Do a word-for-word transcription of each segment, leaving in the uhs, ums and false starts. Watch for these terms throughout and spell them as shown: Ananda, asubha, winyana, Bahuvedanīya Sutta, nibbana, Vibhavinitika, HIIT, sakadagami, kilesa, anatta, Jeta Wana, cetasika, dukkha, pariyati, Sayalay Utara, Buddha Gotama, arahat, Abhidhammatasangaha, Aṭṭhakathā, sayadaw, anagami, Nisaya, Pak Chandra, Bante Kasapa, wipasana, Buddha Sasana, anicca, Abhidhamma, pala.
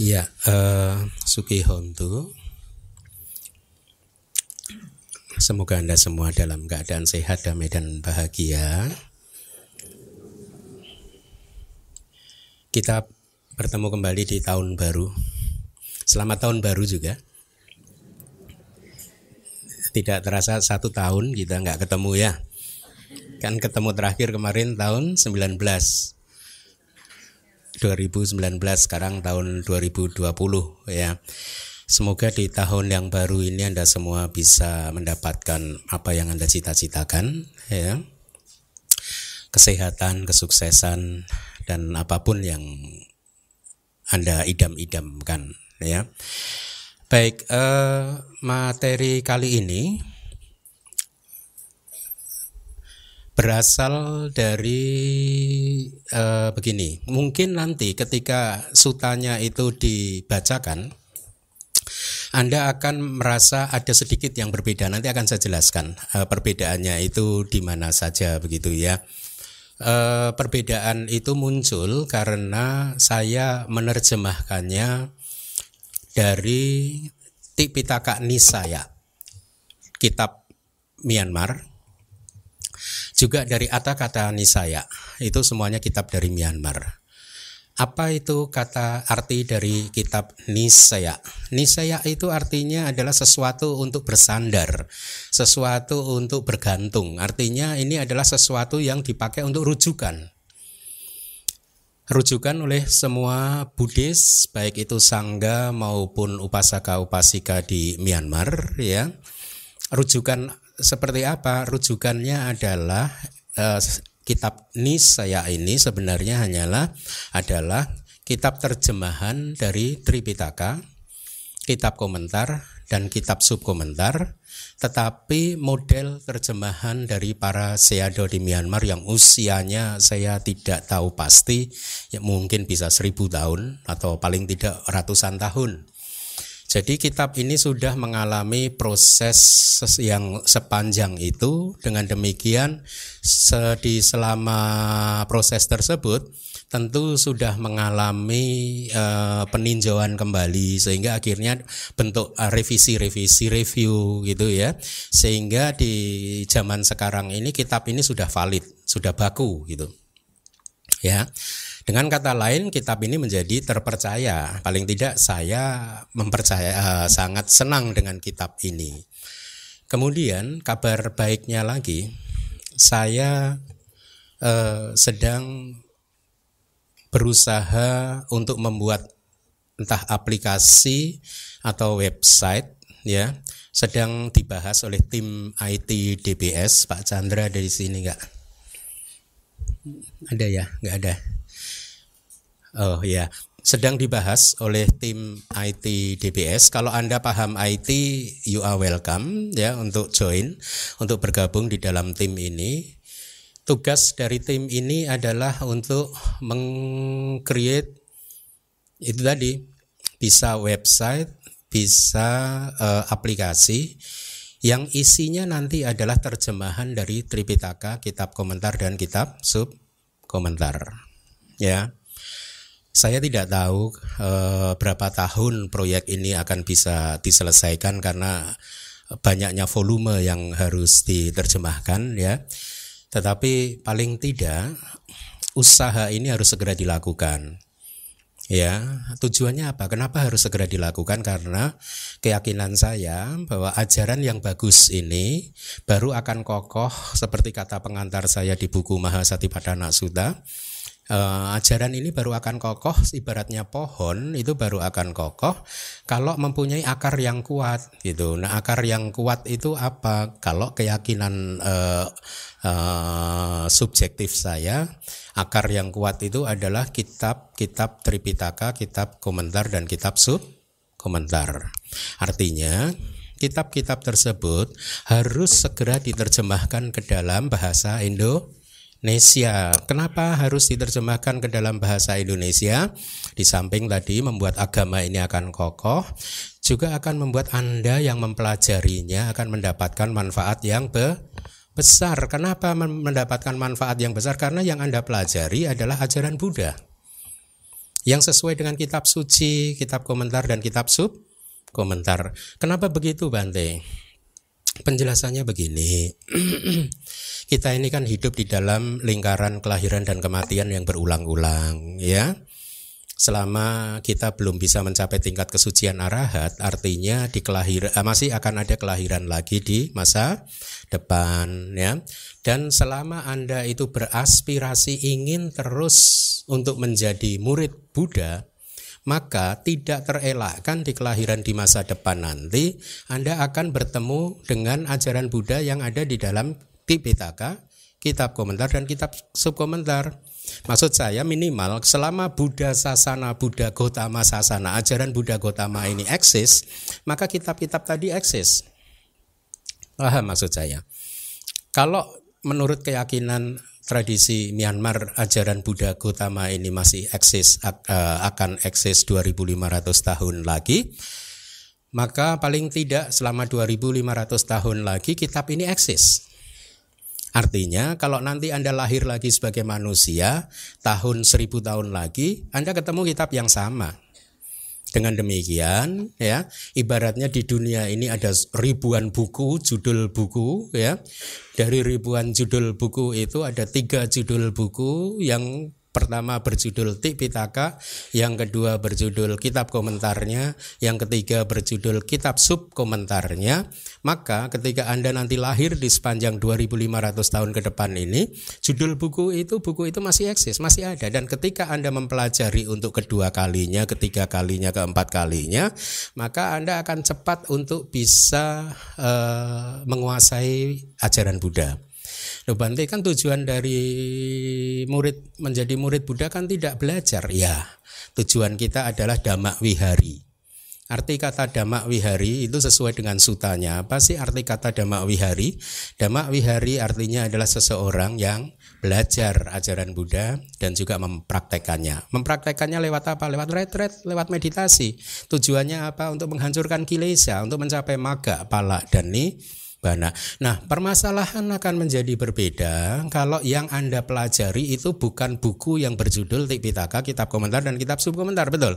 Ya, uh, Suki Hong. Semoga Anda semua dalam keadaan sehat, damai, dan bahagia. Kita bertemu kembali di tahun baru. Selamat tahun baru juga. Tidak terasa satu tahun kita nggak ketemu ya. Kan ketemu terakhir kemarin tahun sembilan belas dua ribu sembilan belas, sekarang tahun dua ribu dua puluh ya. Semoga di tahun yang baru ini Anda semua bisa mendapatkan apa yang Anda cita-citakan ya. Kesehatan, kesuksesan, dan apapun yang Anda idam-idamkan ya. Baik, eh, materi kali ini berasal dari eh, begini. Mungkin nanti ketika sutanya itu dibacakan, Anda akan merasa ada sedikit yang berbeda. Nanti akan saya jelaskan eh, perbedaannya itu di mana saja begitu ya. Eh, perbedaan itu muncul karena saya menerjemahkannya dari Tipitaka Nisaya, kitab Myanmar, juga dari Aṭṭhakathā Nisaya, itu semuanya kitab dari Myanmar. Apa itu kata arti dari kitab Nisaya? Nisaya itu artinya adalah sesuatu untuk bersandar, sesuatu untuk bergantung. Artinya ini adalah sesuatu yang dipakai untuk rujukan. Rujukan oleh semua Buddhis, baik itu sangga maupun upasaka-upasika di Myanmar ya. Rujukan seperti apa? Rujukannya adalah eh, kitab Nisaya ini sebenarnya hanyalah adalah kitab terjemahan dari Tripitaka, kitab komentar dan kitab subkomentar, tetapi model terjemahan dari para sayadaw di Myanmar yang usianya saya tidak tahu pasti, ya mungkin bisa seribu tahun atau paling tidak ratusan tahun. Jadi kitab ini sudah mengalami proses yang sepanjang itu. Dengan demikian, di selama proses tersebut tentu sudah mengalami e, peninjauan kembali, sehingga akhirnya bentuk revisi-revisi review gitu ya, sehingga di zaman sekarang ini kitab ini sudah valid, sudah baku gitu ya. Dengan kata lain, kitab ini menjadi terpercaya. Paling tidak saya mempercaya, e, sangat senang dengan kitab ini. Kemudian kabar baiknya lagi, saya e, sedang berusaha untuk membuat entah aplikasi atau website ya, sedang dibahas oleh tim I T D B S. Pak Chandra dari sini enggak? Ada ya? Enggak ada. Oh ya, sedang dibahas oleh tim I T D B S. Kalau Anda paham I T, you are welcome ya untuk join, untuk bergabung di dalam tim ini. Tugas dari tim ini adalah untuk meng-create itu tadi, bisa website, bisa uh, aplikasi yang isinya nanti adalah terjemahan dari Tripitaka, kitab komentar dan kitab sub komentar. Ya, saya tidak tahu uh, berapa tahun proyek ini akan bisa diselesaikan karena banyaknya volume yang harus diterjemahkan ya. Tetapi paling tidak usaha ini harus segera dilakukan. Ya, tujuannya apa? Kenapa harus segera dilakukan? Karena keyakinan saya bahwa ajaran yang bagus ini baru akan kokoh, seperti kata pengantar saya di buku Mahasati Padana Sutta. Uh, ajaran ini baru akan kokoh, ibaratnya pohon itu baru akan kokoh kalau mempunyai akar yang kuat gitu. Nah, akar yang kuat itu apa? Kalau keyakinan uh, uh, subjektif saya, akar yang kuat itu adalah kitab kitab Tripitaka, kitab komentar dan kitab sub komentar. Artinya kitab-kitab tersebut harus segera diterjemahkan ke dalam bahasa Indo. Indonesia. Kenapa harus diterjemahkan ke dalam bahasa Indonesia? Di samping tadi membuat agama ini akan kokoh, juga akan membuat Anda yang mempelajarinya akan mendapatkan manfaat yang be- besar. Kenapa mendapatkan manfaat yang besar? Karena yang Anda pelajari adalah ajaran Buddha. yang sesuai dengan kitab suci, kitab komentar, dan kitab sub komentar. Kenapa begitu, Bante? Penjelasannya begini. Kita ini kan hidup di dalam lingkaran kelahiran dan kematian yang berulang-ulang, ya. Selama kita belum bisa mencapai tingkat kesucian arahat, artinya di kelahir, masih akan ada kelahiran lagi di masa depan, ya. Dan selama Anda itu beraspirasi ingin terus untuk menjadi murid Buddha, maka tidak terelakkan di kelahiran di masa depan nanti Anda akan bertemu dengan ajaran Buddha yang ada di dalam Tipitaka, kitab komentar, dan kitab subkomentar. Maksud saya, minimal selama Buddha Sasana, Buddha Gotama Sasana, ajaran Buddha Gotama ini eksis, maka kitab-kitab tadi eksis. Paham maksud saya? Kalau menurut keyakinan tradisi Myanmar, ajaran Buddha Gotama ini masih eksis, akan eksis dua ribu lima ratus tahun lagi, maka paling tidak selama dua ribu lima ratus tahun lagi kitab ini eksis. Artinya kalau nanti Anda lahir lagi sebagai manusia tahun seribu tahun lagi, Anda ketemu kitab yang sama. Dengan demikian, ya, ibaratnya di dunia ini ada ribuan buku, judul buku, ya. Dari ribuan judul buku itu ada tiga judul buku, yang pertama berjudul Tipitaka, yang kedua berjudul kitab komentarnya, yang ketiga berjudul kitab sub komentarnya. Maka ketika Anda nanti lahir di sepanjang dua ribu lima ratus tahun ke depan ini, judul buku itu, buku itu masih eksis, masih ada. Dan ketika Anda mempelajari untuk kedua kalinya, ketiga kalinya, keempat kalinya, maka Anda akan cepat untuk bisa uh, menguasai ajaran Buddha. Loh Bante, kan tujuan dari murid menjadi murid Buddha kan tidak belajar, ya. Tujuan kita adalah Dhamma Wihari. Arti kata Dhamma Wihari itu sesuai dengan sutanya. Apa sih arti kata Dhamma Wihari? Dhamma Wihari artinya adalah seseorang yang belajar ajaran Buddha dan juga mempraktekannya. Mempraktekannya lewat apa? Lewat retret, lewat meditasi. Tujuannya apa? Untuk menghancurkan kilesa, untuk mencapai magga, pala, dan ni. Nah, permasalahan akan menjadi berbeda kalau yang Anda pelajari itu bukan buku yang berjudul Tipitaka, kitab komentar, dan kitab subkomentar, betul?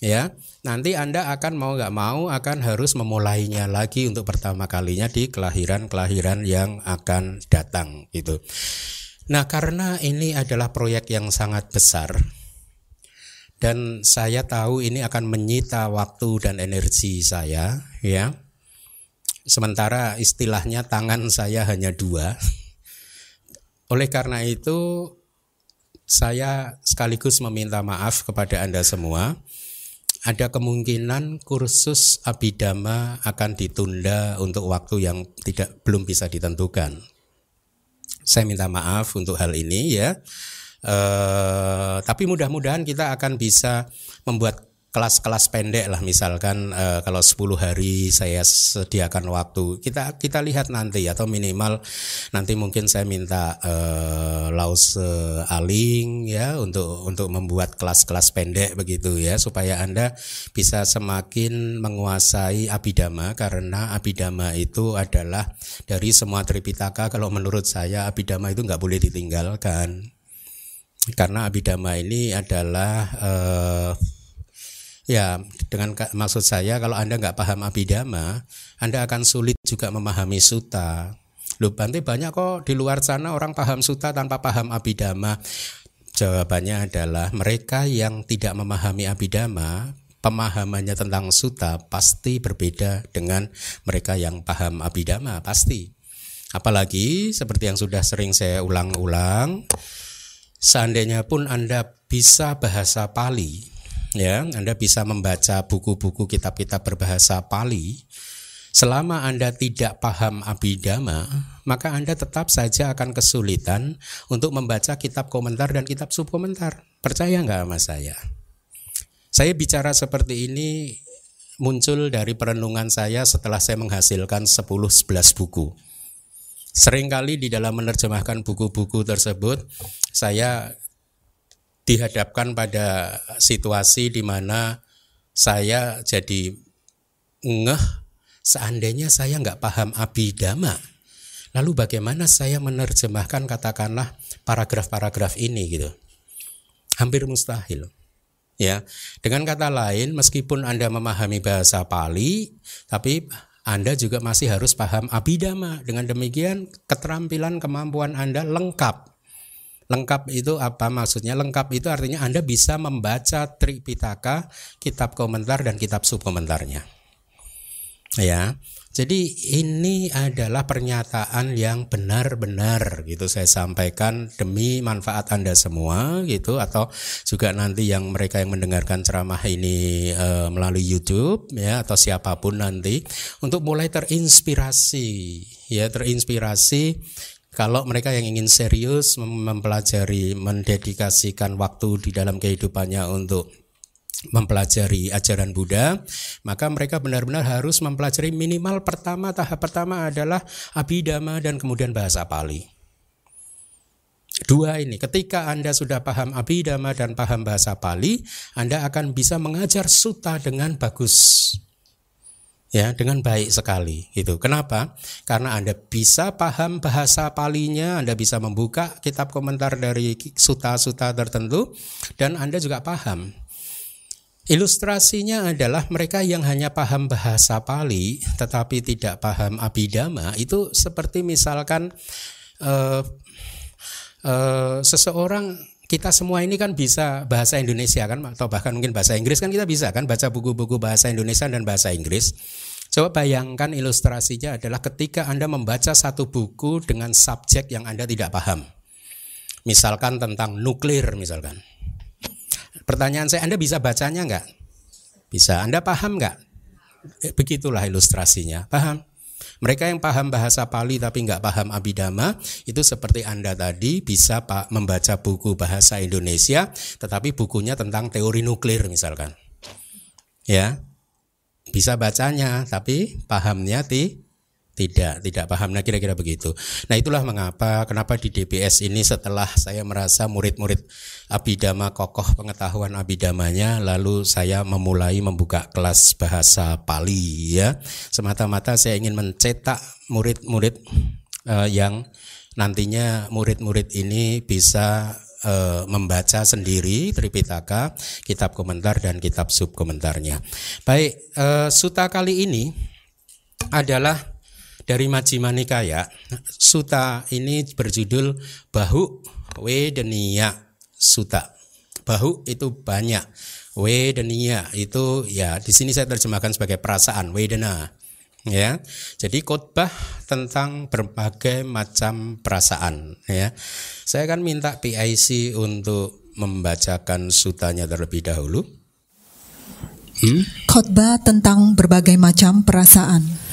Ya, nanti Anda akan mau nggak mau akan harus memulainya lagi untuk pertama kalinya di kelahiran-kelahiran yang akan datang, gitu. Nah, karena ini adalah proyek yang sangat besar, dan saya tahu ini akan menyita waktu dan energi saya, ya. Sementara istilahnya tangan saya hanya dua. Oleh karena itu, saya sekaligus meminta maaf kepada Anda semua. Ada kemungkinan kursus Abhidhamma akan ditunda untuk waktu yang tidak belum bisa ditentukan. Saya minta maaf untuk hal ini, ya. E, tapi mudah-mudahan kita akan bisa membuat kelas-kelas pendek lah, misalkan e, kalau sepuluh hari saya sediakan waktu. Kita kita lihat nanti, atau minimal nanti mungkin saya minta e, Laus Aling, ya, untuk untuk membuat kelas-kelas pendek begitu, ya, supaya Anda bisa semakin menguasai Abhidhamma, karena Abhidhamma itu adalah dari semua Tripitaka. Kalau menurut saya Abhidhamma itu nggak boleh ditinggalkan, karena Abhidhamma ini adalah e, ya, dengan maksud saya kalau Anda nggak paham Abhidhamma, Anda akan sulit juga memahami sutta. Loh Bante, banyak kok di luar sana orang paham sutta tanpa paham Abhidhamma. Jawabannya adalah mereka yang tidak memahami Abhidhamma, pemahamannya tentang sutta pasti berbeda dengan mereka yang paham Abhidhamma, pasti. Apalagi seperti yang sudah sering saya ulang-ulang, seandainya pun Anda bisa bahasa Pali, ya, Anda bisa membaca buku-buku, kitab-kitab berbahasa Pali. Selama Anda tidak paham Abhidhamma, maka Anda tetap saja akan kesulitan untuk membaca kitab komentar dan kitab subkomentar. Percaya nggak sama saya? Saya bicara seperti ini muncul dari perenungan saya setelah saya menghasilkan sepuluh sebelas buku. Seringkali di dalam menerjemahkan buku-buku tersebut, saya dihadapkan pada situasi di mana saya jadi ngeh, seandainya saya nggak paham Abhidhamma, lalu bagaimana saya menerjemahkan katakanlah paragraf-paragraf ini, gitu. Hampir mustahil. Ya, dengan kata lain, meskipun Anda memahami bahasa Pali, tapi Anda juga masih harus paham Abhidhamma. Dengan demikian, keterampilan kemampuan Anda lengkap. Lengkap itu apa maksudnya? Lengkap itu artinya Anda bisa membaca Tipitaka, kitab komentar dan kitab subkomentarnya. Ya, jadi ini adalah pernyataan yang benar-benar gitu saya sampaikan demi manfaat Anda semua gitu, atau juga nanti yang mereka yang mendengarkan ceramah ini e, melalui YouTube ya, atau siapapun nanti untuk mulai terinspirasi ya, terinspirasi kalau mereka yang ingin serius mempelajari, mendedikasikan waktu di dalam kehidupannya untuk mempelajari ajaran Buddha, maka mereka benar-benar harus mempelajari minimal pertama, tahap pertama adalah Abhidhamma dan kemudian bahasa Pali. Dua ini, ketika Anda sudah paham Abhidhamma dan paham bahasa Pali, Anda akan bisa mengajar sutta dengan bagus. Ya, dengan baik sekali gitu. Kenapa? Karena Anda bisa paham bahasa Palinya, Anda bisa membuka kitab komentar dari sutta-sutta tertentu dan Anda juga paham. Ilustrasinya adalah mereka yang hanya paham bahasa Pali tetapi tidak paham Abhidhamma itu seperti misalkan eh, eh, seseorang, kita semua ini kan bisa bahasa Indonesia kan, atau bahkan mungkin bahasa Inggris kan kita bisa kan, baca buku-buku bahasa Indonesia dan bahasa Inggris. Coba bayangkan ilustrasinya adalah ketika Anda membaca satu buku dengan subjek yang Anda tidak paham, misalkan tentang nuklir misalkan. Pertanyaan saya, Anda bisa bacanya enggak? Bisa. Anda paham enggak? Begitulah ilustrasinya. Paham? Mereka yang paham bahasa Pali tapi enggak paham Abhidhamma itu seperti Anda tadi bisa pak membaca buku bahasa Indonesia tetapi bukunya tentang teori nuklir misalkan. Ya. Bisa bacanya tapi pahamnya ti Tidak, tidak paham. Nah, kira-kira begitu. Nah, itulah mengapa, kenapa di D B S ini setelah saya merasa murid-murid Abhidhamma kokoh pengetahuan Abhidhammanya, lalu saya memulai membuka kelas bahasa Pali ya. Semata-mata saya ingin mencetak murid-murid eh, yang nantinya murid-murid ini bisa membaca sendiri Tipitaka, kitab komentar dan kitab subkomentarnya. Baik, eh, sutta kali ini adalah dari Majjhima Nikaya. Sutta ini berjudul Bahuvedanīya Sutta. Bahu itu banyak, Vedaniya itu ya di sini saya terjemahkan sebagai perasaan, Vedana ya. Jadi khotbah tentang berbagai macam perasaan ya. Saya akan minta P I C untuk membacakan sutanya terlebih dahulu. Hmm? Khotbah tentang berbagai macam perasaan.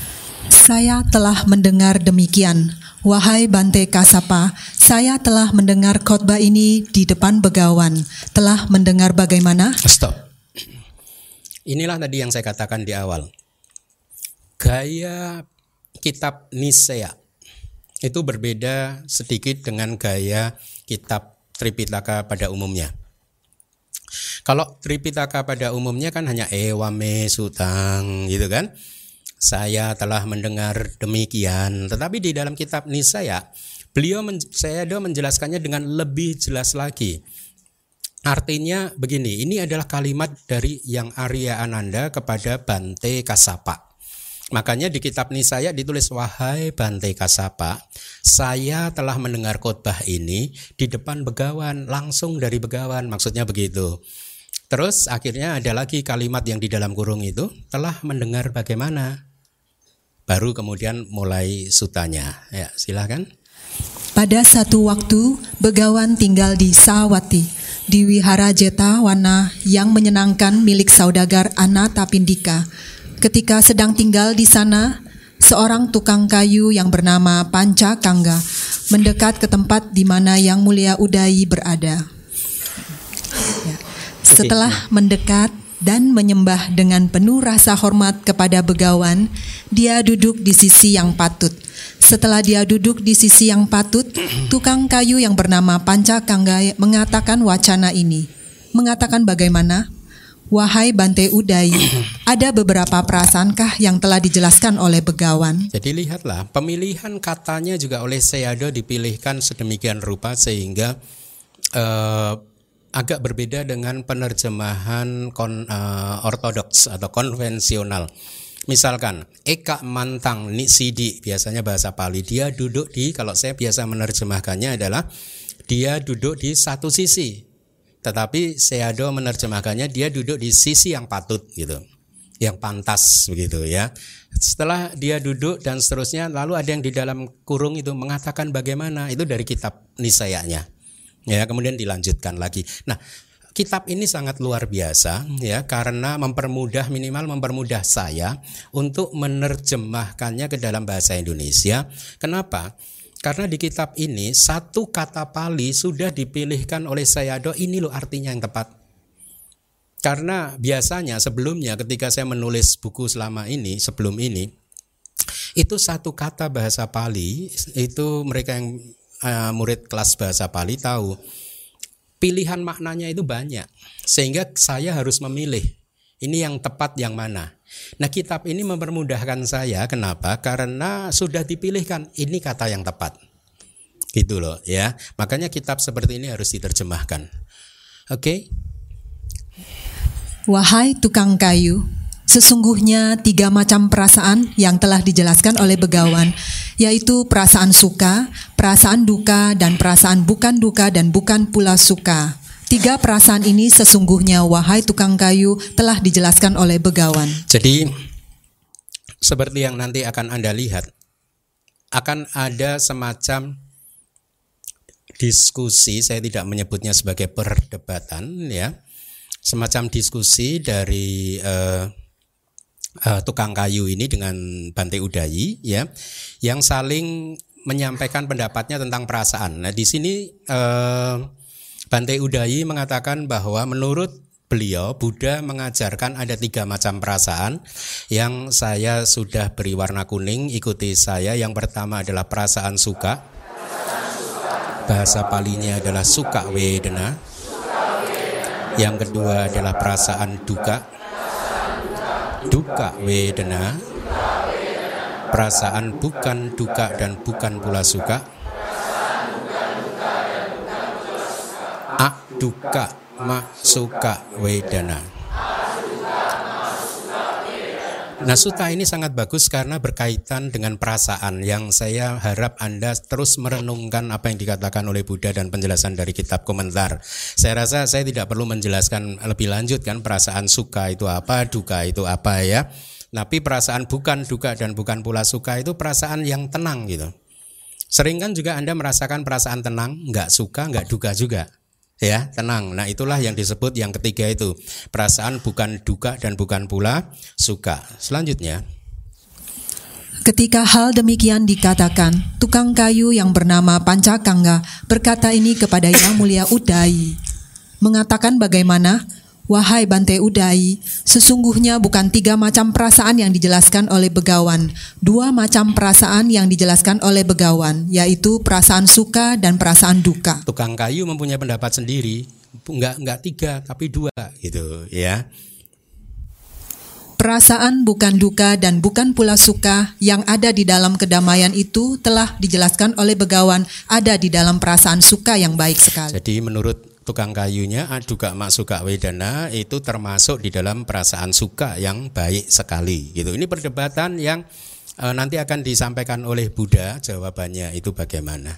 Saya telah mendengar demikian, wahai Bante Kasapa, saya telah mendengar khotbah ini di depan begawan. Telah mendengar bagaimana? Stop. Inilah tadi yang saya katakan di awal. Gaya kitab Nisaya itu berbeda sedikit dengan gaya kitab Tipitaka pada umumnya. Kalau Tipitaka pada umumnya kan hanya ewame sutang gitu kan. Saya telah mendengar demikian. Tetapi di dalam kitab Nisaya, beliau men, saya do menjelaskannya dengan lebih jelas lagi. Artinya begini, ini adalah kalimat dari yang Arya Ananda kepada Bante Kasapa. Makanya di kitab Nisaya ditulis, wahai Bante Kasapa, saya telah mendengar khotbah ini di depan begawan, langsung dari begawan, maksudnya begitu. Terus akhirnya ada lagi kalimat yang di dalam kurung itu, telah mendengar bagaimana. Baru kemudian mulai sutanya. Ya, silakan. Pada satu waktu, begawan tinggal di Sawati, di wihara Jeta Wana yang menyenangkan milik saudagar Anatapindika. Ketika sedang tinggal di sana, seorang tukang kayu yang bernama Pañcakaṅga mendekat ke tempat di mana Yang Mulia Udayi berada. Ya. Setelah mendekat dan menyembah dengan penuh rasa hormat kepada begawan, dia duduk di sisi yang patut. Setelah dia duduk di sisi yang patut, tukang kayu yang bernama Pañcakaṅga mengatakan wacana ini. Mengatakan bagaimana? Wahai Bante Udayi, ada beberapa perasaankah yang telah dijelaskan oleh begawan? Jadi lihatlah, pemilihan katanya juga oleh Sayadaw dipilihkan sedemikian rupa sehingga Uh, agak berbeda dengan penerjemahan kon, uh, ortodoks atau konvensional. Misalkan Eka Mantang Nisidi, biasanya bahasa Pali, dia duduk di, kalau saya biasa menerjemahkannya adalah dia duduk di satu sisi. Tetapi Seado menerjemahkannya dia duduk di sisi yang patut gitu, yang pantas begitu ya. Setelah dia duduk dan seterusnya, lalu ada yang di dalam kurung itu mengatakan bagaimana, itu dari kitab Nisayanya. Ya, kemudian dilanjutkan lagi. Nah, kitab ini sangat luar biasa ya, karena mempermudah, minimal mempermudah saya untuk menerjemahkannya ke dalam bahasa Indonesia. Kenapa? Karena di kitab ini satu kata Pali sudah dipilihkan oleh Sayadaw, ini loh artinya yang tepat. Karena biasanya sebelumnya ketika saya menulis buku selama ini, sebelum ini, itu satu kata bahasa Pali, itu mereka yang uh, murid kelas bahasa Pali tahu, pilihan maknanya itu banyak, sehingga saya harus memilih ini yang tepat yang mana. Nah, kitab ini mempermudahkan saya. Kenapa? Karena sudah dipilihkan ini kata yang tepat, gitu loh ya. Makanya kitab seperti ini harus diterjemahkan. Oke. Okay? Wahai tukang kayu, sesungguhnya tiga macam perasaan yang telah dijelaskan oleh Begawan, yaitu perasaan suka, perasaan duka, dan perasaan bukan duka dan bukan pula suka. Tiga perasaan ini sesungguhnya, wahai tukang kayu, telah dijelaskan oleh Begawan. Jadi seperti yang nanti akan Anda lihat, akan ada semacam diskusi, saya tidak menyebutnya sebagai perdebatan ya, semacam diskusi dari uh, uh, tukang kayu ini dengan Bante Udayi ya, yang saling menyampaikan pendapatnya tentang perasaan. Nah, di sini eh, Bante Udayi mengatakan bahwa menurut beliau Buddha mengajarkan ada tiga macam perasaan yang saya sudah beri warna kuning, ikuti saya. Yang pertama adalah perasaan suka, bahasa Palinya adalah sukha vedana. Yang kedua adalah perasaan duka, dukkha vedana. Perasaan bukan duka dan bukan pula suka, aṭṭhakathā suka vedana. Nah, sutta ini sangat bagus karena berkaitan dengan perasaan, yang saya harap Anda terus merenungkan apa yang dikatakan oleh Buddha dan penjelasan dari kitab komentar. Saya rasa saya tidak perlu menjelaskan lebih lanjut kan, perasaan suka itu apa, duka itu apa ya. Tapi perasaan bukan duka dan bukan pula suka itu perasaan yang tenang gitu. Sering kan juga Anda merasakan perasaan tenang, nggak suka, nggak duka juga, ya tenang. Nah, itulah yang disebut yang ketiga itu, perasaan bukan duka dan bukan pula suka. Selanjutnya, ketika hal demikian dikatakan, tukang kayu yang bernama Pañcakaṅga berkata ini kepada Yang Mulia Udayi, mengatakan bagaimana? Wahai Bante Udayi, sesungguhnya bukan tiga macam perasaan yang dijelaskan oleh Begawan, dua macam perasaan yang dijelaskan oleh Begawan, yaitu perasaan suka dan perasaan duka. Tukang kayu mempunyai pendapat sendiri, enggak enggak tiga tapi dua gitu ya. Perasaan bukan duka dan bukan pula suka yang ada di dalam kedamaian itu telah dijelaskan oleh Begawan, ada di dalam perasaan suka yang baik sekali. Jadi menurut tukang kayunya, aduka masuka wedana itu termasuk di dalam perasaan suka yang baik sekali gitu. Ini perdebatan yang e, nanti akan disampaikan oleh Buddha jawabannya itu bagaimana.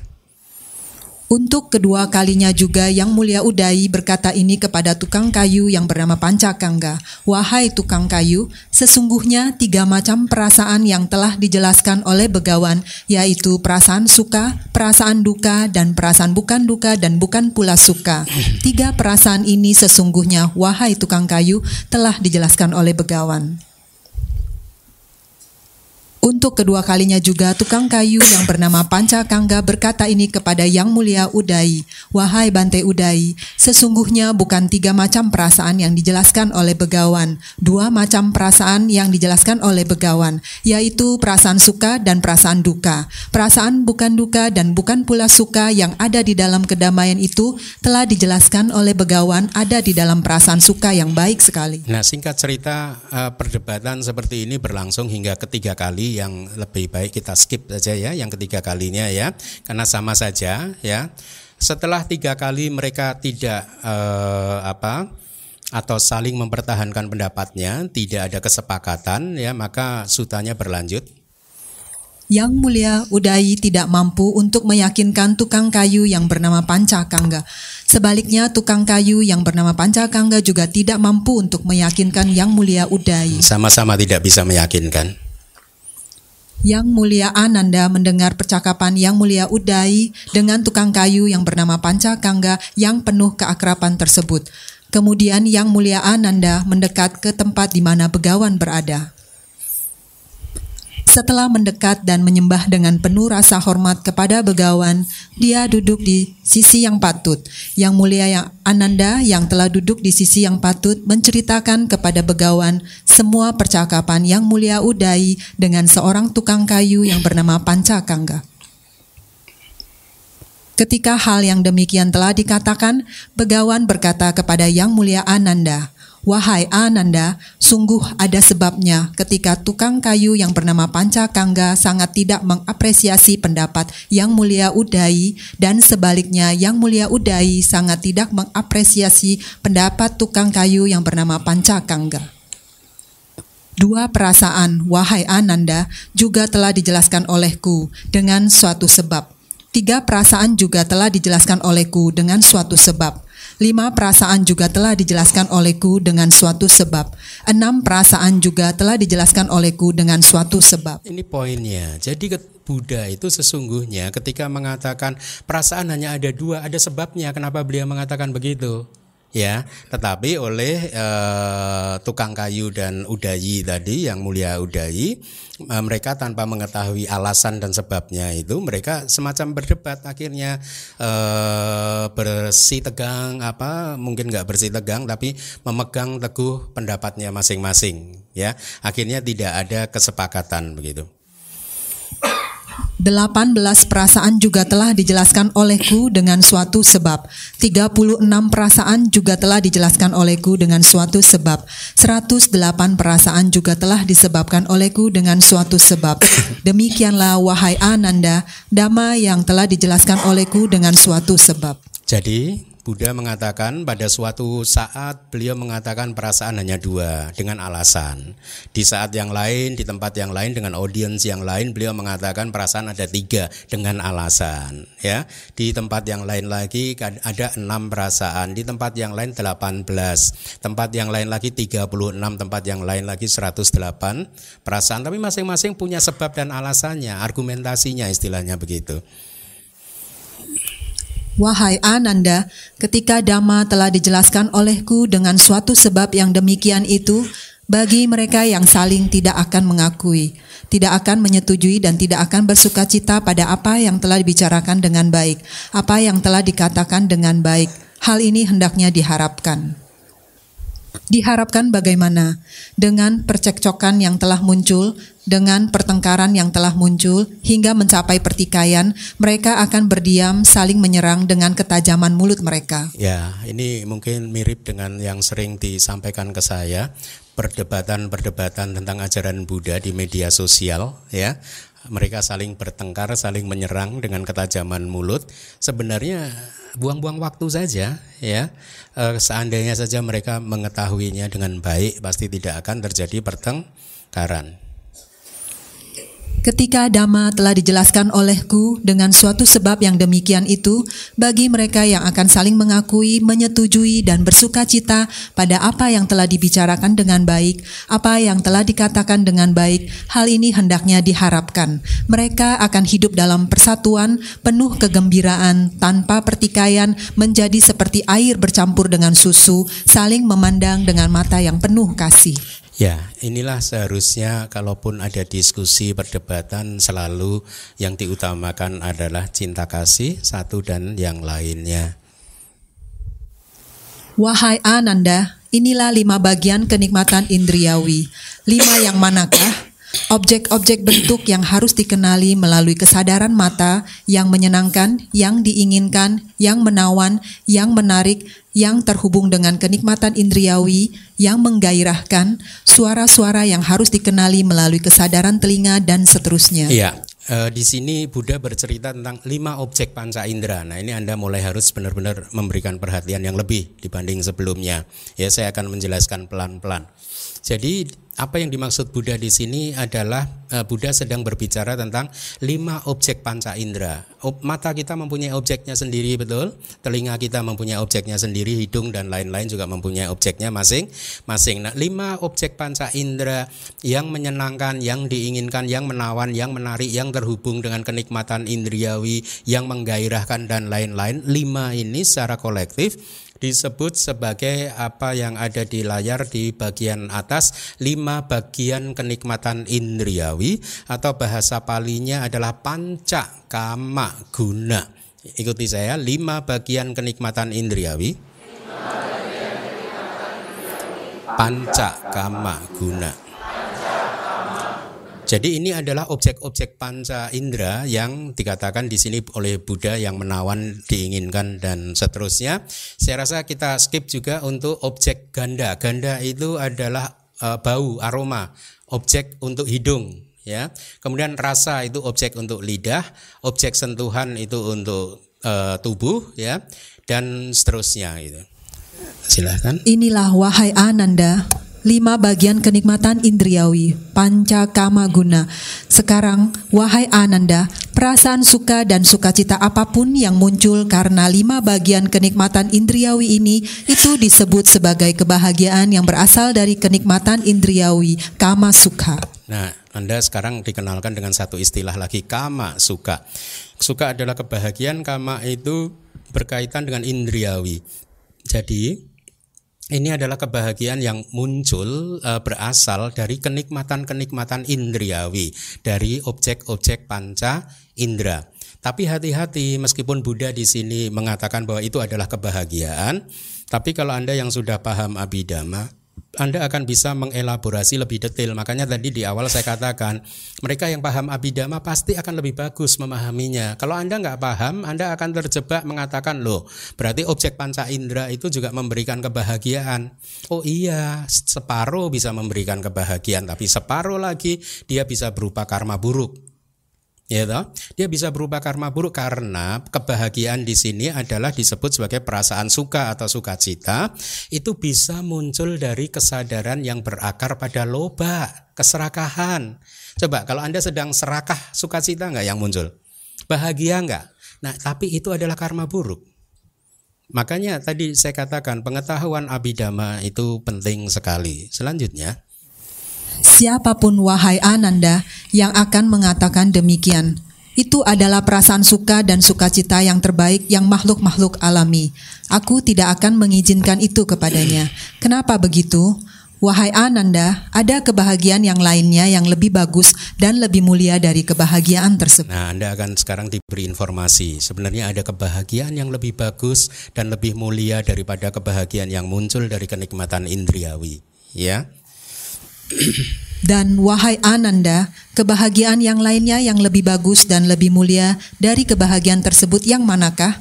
Untuk kedua kalinya juga Yang Mulia Udayi berkata ini kepada tukang kayu yang bernama Pañcakaṅga, wahai tukang kayu, sesungguhnya tiga macam perasaan yang telah dijelaskan oleh Begawan, yaitu perasaan suka, perasaan duka, dan perasaan bukan duka dan bukan pula suka. Tiga perasaan ini sesungguhnya, wahai tukang kayu, telah dijelaskan oleh Begawan. Untuk kedua kalinya juga tukang kayu yang bernama Pañcakaṅga berkata ini kepada Yang Mulia Udayi, wahai Bante Udayi, sesungguhnya bukan tiga macam perasaan yang dijelaskan oleh Begawan, dua macam perasaan yang dijelaskan oleh Begawan, yaitu perasaan suka dan perasaan duka. Perasaan bukan duka dan bukan pula suka yang ada di dalam kedamaian itu telah dijelaskan oleh Begawan, ada di dalam perasaan suka yang baik sekali. Nah, singkat cerita, perdebatan seperti ini berlangsung hingga ketiga kali. Yang lebih baik kita skip saja ya, yang ketiga kalinya ya, karena sama saja ya. Setelah tiga kali mereka tidak eh, apa atau saling mempertahankan pendapatnya, tidak ada kesepakatan, ya, maka sutanya berlanjut. Yang Mulia Udayi tidak mampu untuk meyakinkan tukang kayu yang bernama Pañcakaṅga. Sebaliknya tukang kayu yang bernama Pañcakaṅga juga tidak mampu untuk meyakinkan Yang Mulia Udayi. Sama-sama tidak bisa meyakinkan. Yang Mulia Ananda mendengar percakapan Yang Mulia Udayi dengan tukang kayu yang bernama Pañcakaṅga yang penuh keakraban tersebut. Kemudian Yang Mulia Ananda mendekat ke tempat di mana begawan berada. Setelah mendekat dan menyembah dengan penuh rasa hormat kepada begawan, dia duduk di sisi yang patut. Yang Mulia yang Ananda yang telah duduk di sisi yang patut menceritakan kepada begawan semua percakapan Yang Mulia Udayi dengan seorang tukang kayu yang bernama Pañcakaṅga. Ketika hal yang demikian telah dikatakan, begawan berkata kepada Yang Mulia Ananda, "Wahai Ananda, sungguh ada sebabnya ketika tukang kayu yang bernama Pañcakaṅga sangat tidak mengapresiasi pendapat Yang Mulia Udayi dan sebaliknya Yang Mulia Udayi sangat tidak mengapresiasi pendapat tukang kayu yang bernama Pañcakaṅga. Dua perasaan, wahai Ananda, juga telah dijelaskan olehku dengan suatu sebab. Tiga perasaan juga telah dijelaskan olehku dengan suatu sebab. Lima perasaan juga telah dijelaskan olehku dengan suatu sebab. Enam perasaan juga telah dijelaskan olehku dengan suatu sebab." Ini poinnya. Jadi Buddha itu sesungguhnya ketika mengatakan perasaan hanya ada dua, ada sebabnya kenapa beliau mengatakan begitu, ya. Tetapi oleh e, tukang kayu dan Udayi tadi, Yang Mulia Udayi, e, mereka tanpa mengetahui alasan dan sebabnya itu mereka semacam berdebat, akhirnya e, bersih tegang, apa mungkin nggak bersih tegang tapi memegang teguh pendapatnya masing-masing, ya. Akhirnya tidak ada kesepakatan begitu. delapan belas perasaan juga telah dijelaskan olehku dengan suatu sebab. tiga puluh enam perasaan juga telah dijelaskan olehku dengan suatu sebab. seratus delapan perasaan juga telah disebabkan olehku dengan suatu sebab. Demikianlah wahai Ananda, dhamma yang telah dijelaskan olehku dengan suatu sebab. Jadi Buddha mengatakan pada suatu saat beliau mengatakan perasaan hanya dua dengan alasan. Di saat yang lain, di tempat yang lain, dengan audiens yang lain, beliau mengatakan perasaan ada tiga dengan alasan, ya. Di tempat yang lain lagi ada enam perasaan, di tempat yang lain delapan belas, tempat yang lain lagi tiga puluh enam, tempat yang lain lagi seratus delapan perasaan. Tapi masing-masing punya sebab dan alasannya, argumentasinya istilahnya begitu. Wahai Ananda, ketika dhamma telah dijelaskan olehku dengan suatu sebab yang demikian itu, bagi mereka yang saling tidak akan mengakui, tidak akan menyetujui dan tidak akan bersukacita pada apa yang telah dibicarakan dengan baik, apa yang telah dikatakan dengan baik, hal ini hendaknya diharapkan. Diharapkan bagaimana? Dengan percekcokan yang telah muncul, dengan pertengkaran yang telah muncul, hingga mencapai pertikaian, mereka akan berdiam saling menyerang dengan ketajaman mulut mereka. Ya, ini mungkin mirip dengan yang sering disampaikan ke saya, perdebatan-perdebatan tentang ajaran Buddha di media sosial, ya. Mereka saling bertengkar, saling menyerang dengan ketajaman mulut. Sebenarnya buang-buang waktu saja, ya. E, seandainya saja mereka mengetahuinya dengan baik, pasti tidak akan terjadi pertengkaran. Ketika dhamma telah dijelaskan olehku dengan suatu sebab yang demikian itu, bagi mereka yang akan saling mengakui, menyetujui dan bersukacita pada apa yang telah dibicarakan dengan baik, apa yang telah dikatakan dengan baik, hal ini hendaknya diharapkan. Mereka akan hidup dalam persatuan, penuh kegembiraan, tanpa pertikaian, menjadi seperti air bercampur dengan susu, saling memandang dengan mata yang penuh kasih. Ya, inilah seharusnya kalaupun ada diskusi, perdebatan, selalu yang diutamakan adalah cinta kasih satu dan yang lainnya. Wahai Ananda, inilah lima bagian kenikmatan indriawi. Lima yang manakah? Objek-objek bentuk yang harus dikenali melalui kesadaran mata, yang menyenangkan, yang diinginkan, yang menawan, yang menarik, yang terhubung dengan kenikmatan indriawi, yang menggairahkan, suara-suara yang harus dikenali melalui kesadaran telinga, dan seterusnya. Iya, e, di sini Buddha bercerita tentang lima objek panca indera. Nah, ini Anda mulai harus benar-benar memberikan perhatian yang lebih dibanding sebelumnya. Ya, saya akan menjelaskan pelan-pelan. Jadi apa yang dimaksud Buddha di sini adalah e, Buddha sedang berbicara tentang lima objek panca indera. Mata kita mempunyai objeknya sendiri, betul? Telinga kita mempunyai objeknya sendiri, hidung dan lain-lain juga mempunyai objeknya masing-masing. Nah, lima objek panca indera yang menyenangkan, yang diinginkan, yang menawan, yang menarik, yang terhubung dengan kenikmatan indriawi, yang menggairahkan dan lain-lain. Lima ini secara kolektif disebut sebagai apa yang ada di layar di bagian atas, lima bagian kenikmatan indriawi, atau bahasa palinya adalah pancakama guna. Ikuti saya, lima bagian kenikmatan indriawi, pancakama guna. Jadi ini adalah objek-objek panca indera yang dikatakan di sini oleh Buddha yang menawan, diinginkan dan seterusnya. Saya rasa kita skip juga untuk objek ganda. Ganda itu adalah e, bau, aroma, objek untuk hidung, ya. Kemudian rasa itu objek untuk lidah, objek sentuhan itu untuk e, tubuh, ya, dan seterusnya gitu. Silakan. Inilah wahai Ananda, lima bagian kenikmatan indriawi, pancakama guna. Sekarang, wahai Ananda, perasaan suka dan sukacita apapun yang muncul karena lima bagian kenikmatan indriawi ini, itu disebut sebagai kebahagiaan yang berasal dari kenikmatan indriawi, kama sukha. Nah, Anda sekarang dikenalkan dengan satu istilah lagi, kama sukha. Sukha adalah kebahagiaan, kama itu berkaitan dengan indriawi. Jadi ini adalah kebahagiaan yang muncul e, berasal dari kenikmatan-kenikmatan indriawi, dari objek-objek panca indera. Tapi hati-hati, meskipun Buddha di sini mengatakan bahwa itu adalah kebahagiaan, tapi kalau Anda yang sudah paham Abhidhamma, Anda akan bisa mengelaborasi lebih detail. Makanya tadi di awal saya katakan, mereka yang paham Abhidhamma pasti akan lebih bagus memahaminya. Kalau Anda nggak paham, Anda akan terjebak mengatakan, loh, berarti objek panca indera itu juga memberikan kebahagiaan. Oh iya, separuh bisa memberikan kebahagiaan, tapi separuh lagi dia bisa berupa karma buruk. Ya toh? Dia bisa berupa karma buruk karena kebahagiaan di sini adalah disebut sebagai perasaan suka atau sukacita. Itu bisa muncul dari kesadaran yang berakar pada loba, keserakahan. Coba kalau Anda sedang serakah, sukacita enggak yang muncul? Bahagia enggak? Nah, tapi itu adalah karma buruk. Makanya tadi saya katakan pengetahuan Abhidhamma itu penting sekali. Selanjutnya, siapapun wahai Ananda yang akan mengatakan demikian, itu adalah perasaan suka dan sukacita yang terbaik yang makhluk-makhluk alami. Aku tidak akan mengizinkan itu kepadanya. Kenapa begitu? Wahai Ananda, ada kebahagiaan yang lainnya yang lebih bagus dan lebih mulia dari kebahagiaan tersebut. Nah, Anda akan sekarang diberi informasi. Sebenarnya ada kebahagiaan yang lebih bagus dan lebih mulia daripada kebahagiaan yang muncul dari kenikmatan indriawi, ya. Dan wahai Ananda, kebahagiaan yang lainnya yang lebih bagus dan lebih mulia dari kebahagiaan tersebut yang manakah?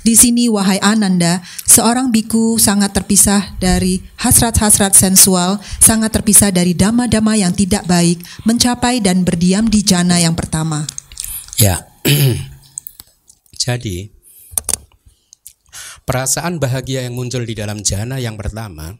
Di sini wahai Ananda, seorang biku sangat terpisah dari hasrat-hasrat sensual, sangat terpisah dari dhamma-dhamma yang tidak baik, mencapai dan berdiam di jana yang pertama. Ya. Jadi, perasaan bahagia yang muncul di dalam jana yang pertama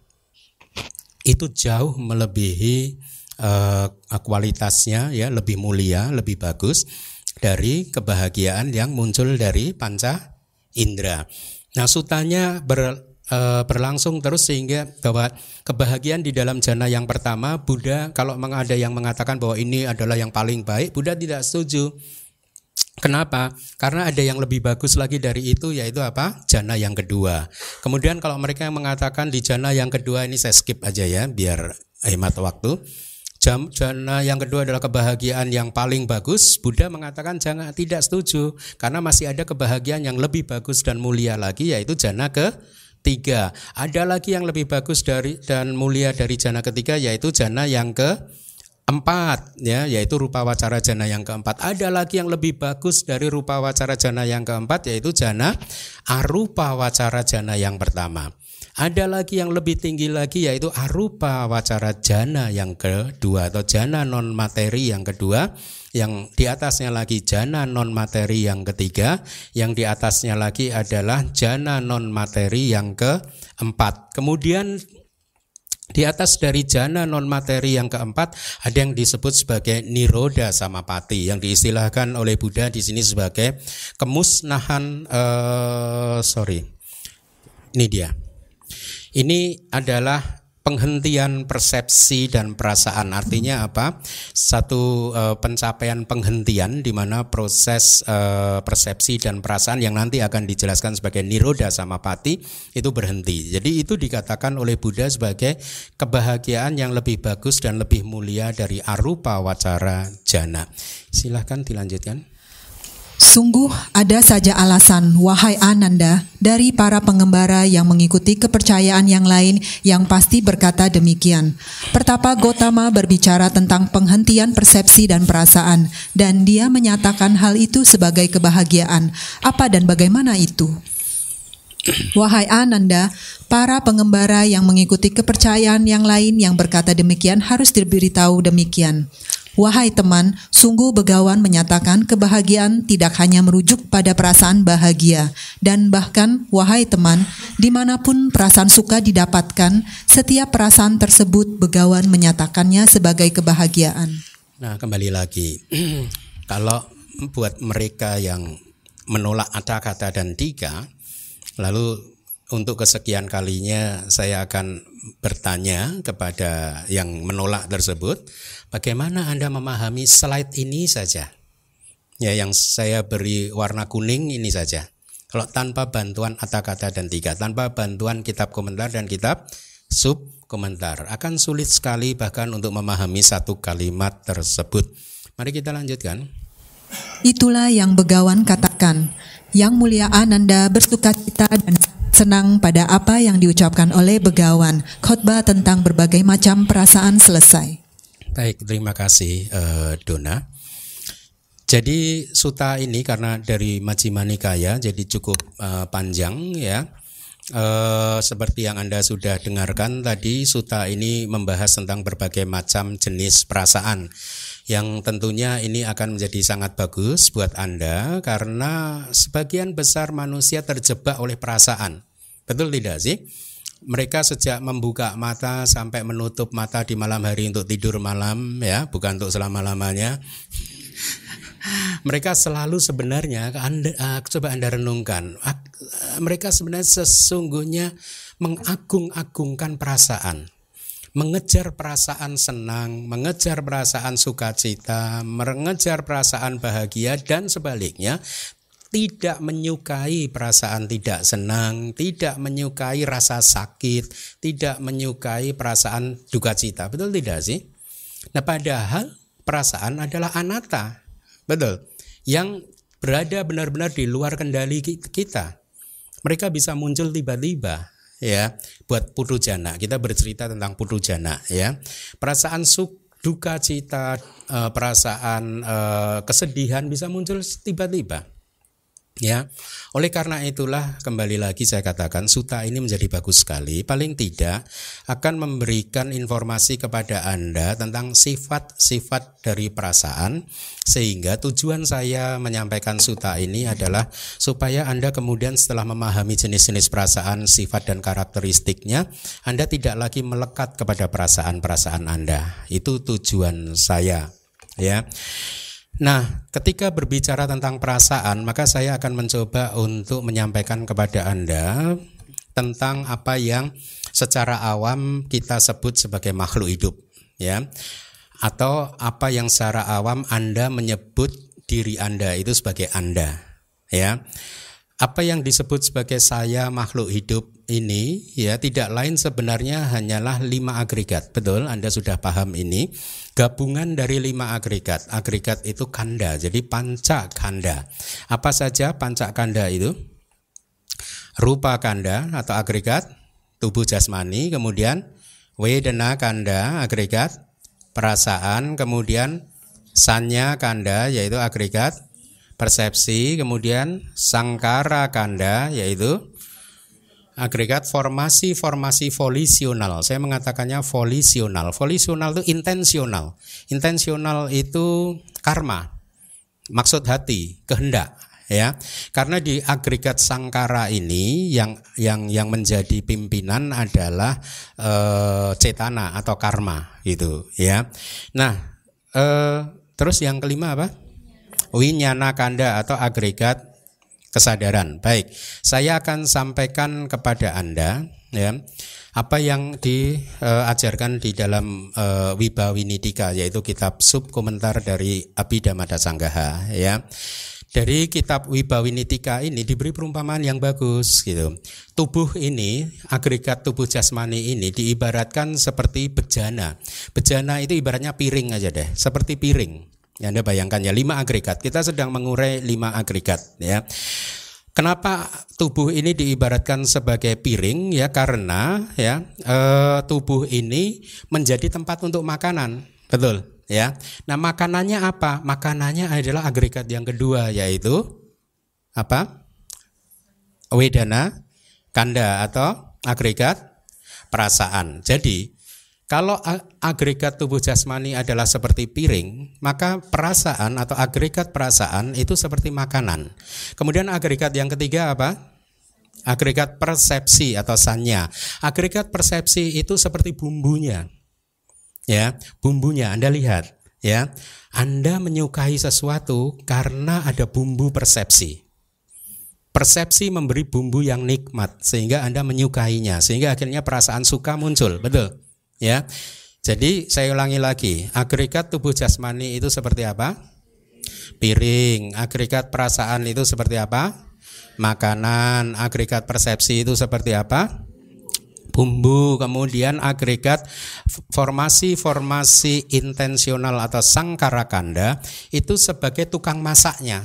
itu jauh melebihi uh, kualitasnya, ya, lebih mulia, lebih bagus dari kebahagiaan yang muncul dari panca indera. Nah, sutanya ber, uh, berlangsung terus sehingga bahwa kebahagiaan di dalam jana yang pertama, Buddha kalau ada yang mengatakan bahwa ini adalah yang paling baik, Buddha tidak setuju. Kenapa? Karena ada yang lebih bagus lagi dari itu, yaitu apa? Jana yang kedua. Kemudian kalau mereka yang mengatakan di jana yang kedua, ini saya skip aja ya biar hemat waktu. Jam, jana yang kedua adalah kebahagiaan yang paling bagus. Buddha mengatakan jangan, tidak setuju, karena masih ada kebahagiaan yang lebih bagus dan mulia lagi, yaitu jana ketiga. Ada lagi yang lebih bagus dari dan mulia dari jana ketiga, yaitu jana yang ke empat, ya, yaitu rupa wacara jana yang keempat. Ada lagi yang lebih bagus dari rupa wacara jana yang keempat, yaitu jana arupa wacara jana yang pertama. Ada lagi yang lebih tinggi lagi, yaitu arupa wacara jana yang kedua, atau jana non materi yang kedua. Yang di atasnya lagi jana non materi yang ketiga. Yang di atasnya lagi adalah jana non materi yang keempat. Kemudian di atas dari jana non-materi yang keempat ada yang disebut sebagai nirodha samapati, yang diistilahkan oleh Buddha di sini sebagai kemusnahan. Uh, sorry, ini dia. Ini adalah penghentian persepsi dan perasaan. Artinya apa? Satu uh, pencapaian penghentian di mana proses uh, persepsi dan perasaan yang nanti akan dijelaskan sebagai nirodha samapati itu berhenti. Jadi itu dikatakan oleh Buddha sebagai kebahagiaan yang lebih bagus dan lebih mulia dari arupa wacara jana. Silahkan dilanjutkan. Sungguh ada saja alasan, wahai Ananda, dari para pengembara yang mengikuti kepercayaan yang lain yang pasti berkata demikian. Pertapa Gotama berbicara tentang penghentian persepsi dan perasaan, dan dia menyatakan hal itu sebagai kebahagiaan. Apa dan bagaimana itu? Wahai Ananda, para pengembara yang mengikuti kepercayaan yang lain yang berkata demikian harus diberitahu demikian. Wahai teman, sungguh begawan menyatakan kebahagiaan tidak hanya merujuk pada perasaan bahagia. Dan bahkan, wahai teman, dimanapun perasaan suka didapatkan, setiap perasaan tersebut begawan menyatakannya sebagai kebahagiaan. Nah, kembali lagi, kalau buat mereka yang menolak Aṭṭhakathā dan Tika, lalu untuk kesekian kalinya saya akan bertanya kepada yang menolak tersebut, bagaimana Anda memahami slide ini saja? Ya, yang saya beri warna kuning ini saja. Kalau tanpa bantuan Aṭṭhakathā dan Tika, tanpa bantuan kitab komentar dan kitab sub komentar, akan sulit sekali bahkan untuk memahami satu kalimat tersebut. Mari kita lanjutkan. Itulah yang begawan katakan. Yang mulia Ananda bersukacita dan senang pada apa yang diucapkan oleh begawan. Khotbah tentang berbagai macam perasaan selesai. Baik, terima kasih uh, Dona. Jadi suta ini karena dari Majjhima Nikaya, jadi cukup uh, panjang ya. Uh, seperti yang Anda sudah dengarkan tadi, suta ini membahas tentang berbagai macam jenis perasaan. Yang tentunya ini akan menjadi sangat bagus buat Anda karena sebagian besar manusia terjebak oleh perasaan. Betul tidak sih? Mereka sejak membuka mata sampai menutup mata di malam hari untuk tidur malam, ya, bukan untuk selama-lamanya. Mereka selalu sebenarnya, anda, uh, coba Anda renungkan, uh, mereka sebenarnya sesungguhnya mengagung-agungkan perasaan. Mengejar perasaan senang, mengejar perasaan sukacita, mengejar perasaan bahagia, dan sebaliknya. Tidak menyukai perasaan tidak senang, tidak menyukai rasa sakit, tidak menyukai perasaan duka cita. Betul tidak sih? Nah, padahal perasaan adalah anatta. Betul. Yang berada benar-benar di luar kendali kita. Mereka bisa muncul tiba-tiba. Ya, buat putujana. Kita bercerita tentang putujana, ya. Perasaan suka, duka cita, perasaan kesedihan bisa muncul tiba-tiba. Ya, oleh karena itulah kembali lagi saya katakan suta ini menjadi bagus sekali. Paling tidak akan memberikan informasi kepada Anda tentang sifat-sifat dari perasaan. Sehingga tujuan saya menyampaikan suta ini adalah supaya Anda kemudian setelah memahami jenis-jenis perasaan, sifat dan karakteristiknya, Anda tidak lagi melekat kepada perasaan-perasaan Anda. Itu tujuan saya, ya. Nah, ketika berbicara tentang perasaan, maka saya akan mencoba untuk menyampaikan kepada Anda tentang apa yang secara awam kita sebut sebagai makhluk hidup, ya. Atau apa yang secara awam Anda menyebut diri Anda itu sebagai Anda, ya. Apa yang disebut sebagai saya makhluk hidup ini, ya, tidak lain sebenarnya hanyalah lima agregat. Betul, Anda sudah paham ini. Gabungan dari lima agregat. Agregat itu kanda, jadi pancakanda. Apa saja pancakanda itu? Rupa kanda atau agregat tubuh jasmani, kemudian wedana kanda agregat perasaan, kemudian sanya kanda yaitu agregat persepsi, kemudian sangkara kanda yaitu agregat formasi-formasi volisional. Saya mengatakannya volisional. Volisional itu intensional. Intensional itu karma, maksud hati, kehendak, ya. Karena di agregat sangkara ini yang yang yang menjadi pimpinan adalah e, cetana atau karma gitu, ya. Nah, e, terus yang kelima apa? Winyana kanda atau agregat kesadaran. Baik, saya akan sampaikan kepada Anda, ya, apa yang diajarkan di dalam uh, Vibhavinitika, yaitu kitab subkomentar dari Abhidhammatasangaha, ya. Dari kitab Vibhavinitika ini diberi perumpamaan yang bagus gitu. Tubuh ini, agregat tubuh jasmani ini diibaratkan seperti bejana. Bejana itu ibaratnya piring aja deh, seperti piring. Anda bayangkan ya, lima agregat. Kita sedang mengurai lima agregat, ya. Kenapa tubuh ini diibaratkan sebagai piring, ya? Karena ya e, tubuh ini menjadi tempat untuk makanan, betul, ya. Nah, makanannya apa? Makanannya adalah agregat yang kedua, yaitu apa? Wedana kanda atau agregat perasaan. Jadi kalau agregat tubuh jasmani adalah seperti piring, maka perasaan atau agregat perasaan itu seperti makanan. Kemudian agregat yang ketiga apa? Agregat persepsi atau sanya. Agregat persepsi itu seperti bumbunya, ya, bumbunya. Anda lihat, ya, Anda menyukai sesuatu karena ada bumbu persepsi. Persepsi memberi bumbu yang nikmat sehingga Anda menyukainya, sehingga akhirnya perasaan suka muncul, betul? Ya, jadi saya ulangi lagi, agregat tubuh jasmani itu seperti apa? Piring. Agregat perasaan itu seperti apa? Makanan. Agregat persepsi itu seperti apa? Bumbu. Kemudian agregat formasi-formasi intensional atau sangkara kanda itu sebagai tukang masaknya,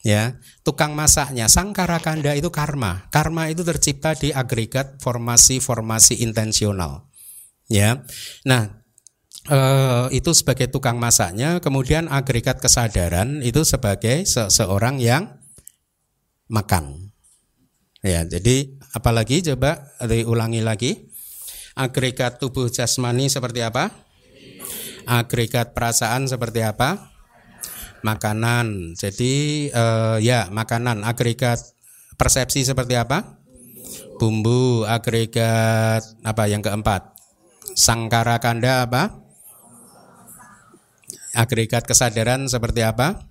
ya, tukang masaknya. Sangkara kanda itu karma. Karma itu tercipta di agregat formasi-formasi intensional, ya. Nah, e, itu sebagai tukang masaknya. Kemudian agregat kesadaran itu sebagai se- seorang yang makan, ya. Jadi apalagi, coba diulangi lagi. Agregat tubuh jasmani seperti apa? Agregat perasaan seperti apa? Makanan. Jadi eh, ya makanan. Agregat persepsi seperti apa? Bumbu. Agregat apa yang keempat? Sangkara kanda apa? Agregat kesadaran seperti apa?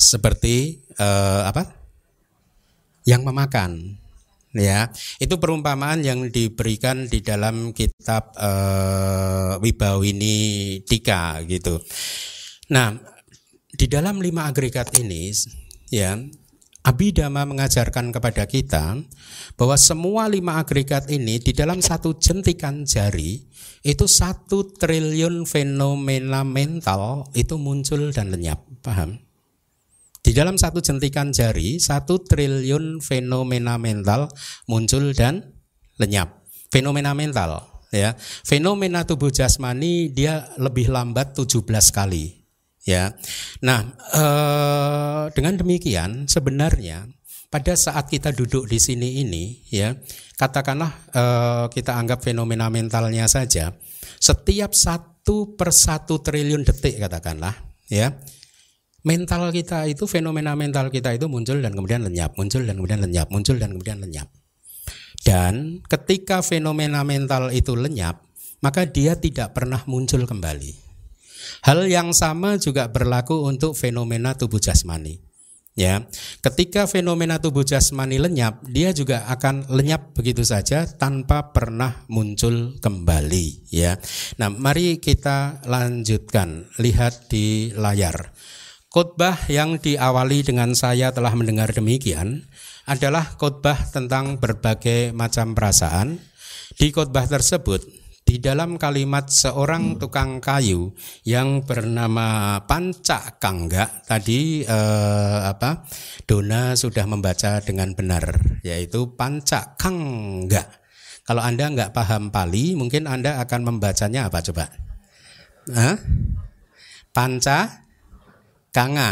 Seperti eh, apa? Yang memakan, ya. Itu perumpamaan yang diberikan di dalam kitab eh, Vibhavinitika gitu. Nah, di dalam lima agregat ini, ya, Abhidhamma mengajarkan kepada kita bahwa semua lima agregat ini di dalam satu jentikan jari itu satu triliun fenomena mental itu muncul dan lenyap. Paham? Di dalam satu jentikan jari satu triliun fenomena mental muncul dan lenyap. Fenomena mental, ya. Fenomena tubuh jasmani dia lebih lambat tujuh belas kali. Ya, nah eh, dengan demikian sebenarnya pada saat kita duduk di sini ini, ya, katakanlah eh, kita anggap fenomena mentalnya saja, setiap satu per satu triliun detik katakanlah, ya, mental kita itu, fenomena mental kita itu muncul dan kemudian lenyap, muncul dan kemudian lenyap, muncul dan kemudian lenyap. Dan ketika fenomena mental itu lenyap, maka dia tidak pernah muncul kembali. Hal yang sama juga berlaku untuk fenomena tubuh jasmani, ya. Ketika fenomena tubuh jasmani lenyap, dia juga akan lenyap begitu saja tanpa pernah muncul kembali, ya. Nah, mari kita lanjutkan. Lihat di layar. Khotbah yang diawali dengan saya telah mendengar demikian adalah khotbah tentang berbagai macam perasaan. Di khotbah tersebut, di dalam kalimat seorang tukang kayu yang bernama Pañcakaṅga tadi, eh, apa, Dona sudah membaca dengan benar, yaitu Pañcakaṅga. Kalau Anda nggak paham Pali, mungkin Anda akan membacanya apa coba? Hah? Pañcakaṅga,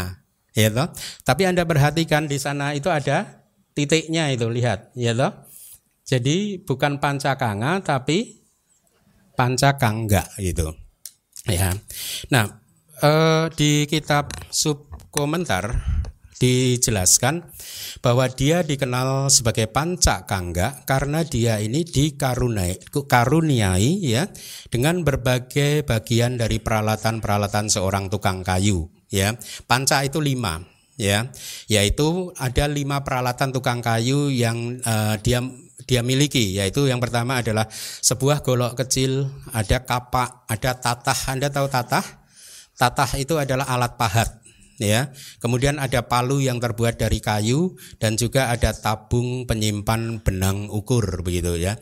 ya toh? Tapi Anda perhatikan di sana itu ada titiknya itu, lihat ya toh. Jadi bukan pañcakaṅga tapi pañcakaṅga gitu ya. Nah eh, di kitab subkomentar dijelaskan bahwa dia dikenal sebagai pañcakaṅga karena dia ini dikaruniai karuniai ya dengan berbagai bagian dari peralatan-peralatan seorang tukang kayu ya. Panca itu lima ya, yaitu ada lima peralatan tukang kayu yang eh, dia dia miliki, yaitu yang pertama adalah sebuah golok kecil, ada kapak, ada tatah. Anda tahu tatah? Tatah itu adalah alat pahat ya. Kemudian ada palu yang terbuat dari kayu dan juga ada tabung penyimpan benang ukur begitu ya.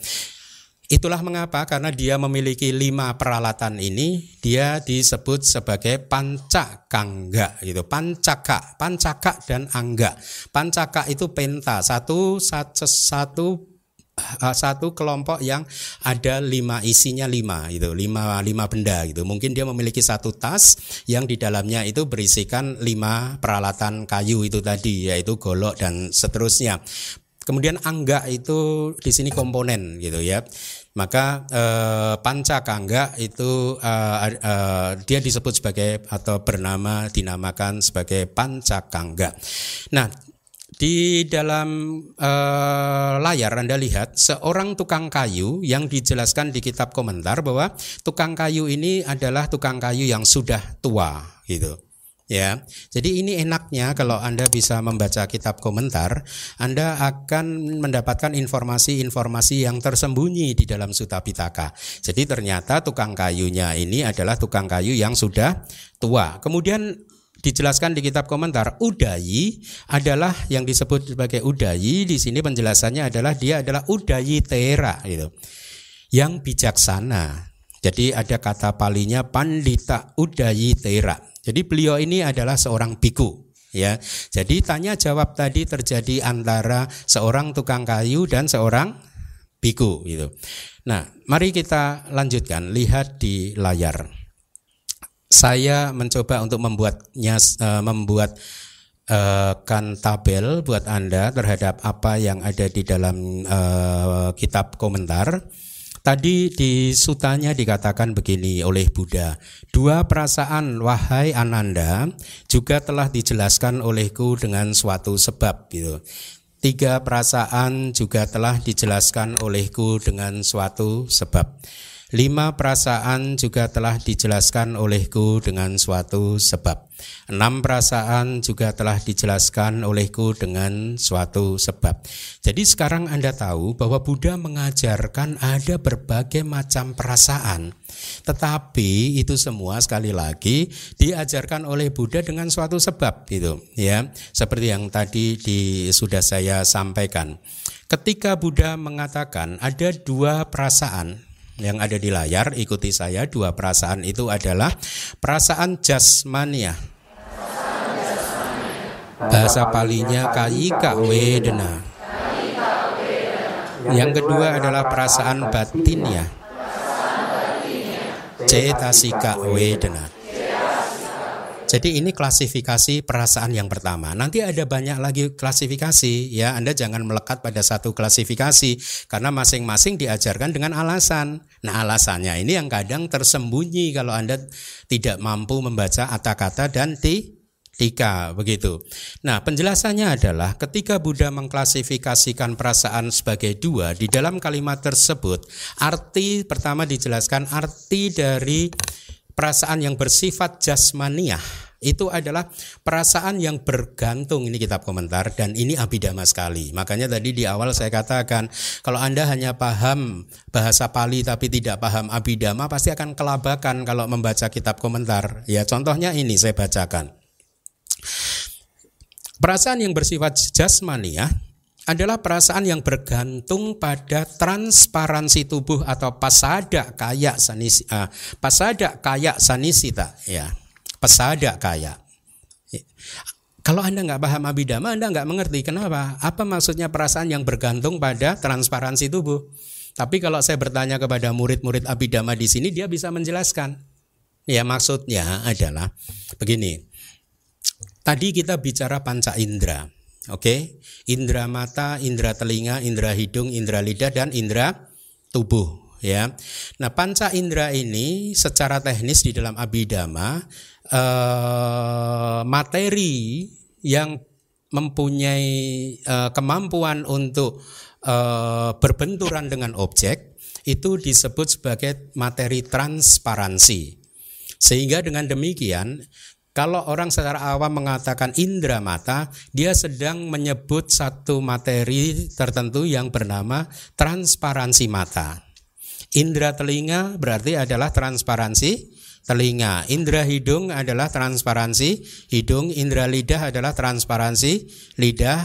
Itulah mengapa karena dia memiliki lima peralatan ini dia disebut sebagai pañcakaṅga gitu. Pañcaka, pañcaka dan angga. Pañcaka itu penta, satu satu, satu satu kelompok yang ada lima, isinya lima gitu, lima lima benda gitu. Mungkin dia memiliki satu tas yang di dalamnya itu berisikan lima peralatan kayu itu tadi, yaitu golok dan seterusnya. Kemudian angga itu di sini komponen gitu ya. Maka eh, pañcakaṅga itu eh, eh, dia disebut sebagai atau bernama dinamakan sebagai pañcakaṅga. Nah, di dalam e, layar Anda lihat seorang tukang kayu yang dijelaskan di kitab komentar bahwa tukang kayu ini adalah tukang kayu yang sudah tua gitu ya. Jadi ini enaknya kalau Anda bisa membaca kitab komentar, Anda akan mendapatkan informasi-informasi yang tersembunyi di dalam Sutta Pitaka. Jadi ternyata tukang kayunya ini adalah tukang kayu yang sudah tua. Kemudian dijelaskan di kitab komentar, Udayi adalah yang disebut sebagai Udayi. Di sini penjelasannya adalah dia adalah Udayi Tera gitu, yang bijaksana. Jadi ada kata palinya Pandita Udayi Tera. Jadi beliau ini adalah seorang biku ya. Jadi tanya jawab tadi terjadi antara seorang tukang kayu dan seorang biku gitu. Nah, mari kita lanjutkan, lihat di layar. Saya mencoba untuk membuatnya uh, membuat uh, kan tabel buat Anda terhadap apa yang ada di dalam uh, kitab komentar. Tadi di sutanya dikatakan begini oleh Buddha, dua perasaan wahai Ananda juga telah dijelaskan olehku dengan suatu sebab gitu. Tiga perasaan juga telah dijelaskan olehku dengan suatu sebab. Lima perasaan juga telah dijelaskan olehku dengan suatu sebab. Enam perasaan juga telah dijelaskan olehku dengan suatu sebab. Jadi sekarang Anda tahu bahwa Buddha mengajarkan ada berbagai macam perasaan, tetapi itu semua sekali lagi diajarkan oleh Buddha dengan suatu sebab gitu ya. Seperti yang tadi di, sudah saya sampaikan. Ketika Buddha mengatakan ada dua perasaan yang ada di layar, ikuti saya. Dua perasaan itu adalah perasaan jasmania, bahasa palinya kayika wedana. Yang kedua adalah perasaan batinia, cetasika wedana. Jadi ini klasifikasi perasaan yang pertama. Nanti ada banyak lagi klasifikasi ya. Anda jangan melekat pada satu klasifikasi karena masing-masing diajarkan dengan alasan. Nah, alasannya ini yang kadang tersembunyi kalau Anda tidak mampu membaca Aṭṭhakathā dan Tipitaka begitu. Nah, penjelasannya adalah ketika Buddha mengklasifikasikan perasaan sebagai dua, di dalam kalimat tersebut arti pertama dijelaskan, arti dari perasaan yang bersifat jasmaniah itu adalah perasaan yang bergantung. Ini kitab komentar dan ini abhidhamma sekali. Makanya tadi di awal saya katakan kalau Anda hanya paham bahasa Pali tapi tidak paham abhidhamma pasti akan kelabakan kalau membaca kitab komentar. Ya, contohnya ini saya bacakan. Perasaan yang bersifat jasmaniah adalah perasaan yang bergantung pada transparansi tubuh atau pasada kaya sanisita, pasada kaya sanisita ya, pasada kaya. Kalau Anda nggak paham abhidhamma, Anda nggak mengerti kenapa, apa maksudnya perasaan yang bergantung pada transparansi tubuh. Tapi kalau saya bertanya kepada murid-murid abhidhamma di sini, dia bisa menjelaskan. Ya, maksudnya adalah begini. Tadi kita bicara panca indera. Oke, okay? Indra mata, indra telinga, indra hidung, indra lidah, dan indra tubuh, ya. Nah, panca indra ini secara teknis di dalam Abhidhamma eh, materi yang mempunyai eh, kemampuan untuk eh, berbenturan dengan objek itu disebut sebagai materi transparansi. Sehingga dengan demikian, kalau orang secara awam mengatakan indera mata, dia sedang menyebut satu materi tertentu yang bernama transparansi mata. Indera telinga berarti adalah transparansi telinga. Indera hidung adalah transparansi hidung. Indera lidah adalah transparansi lidah.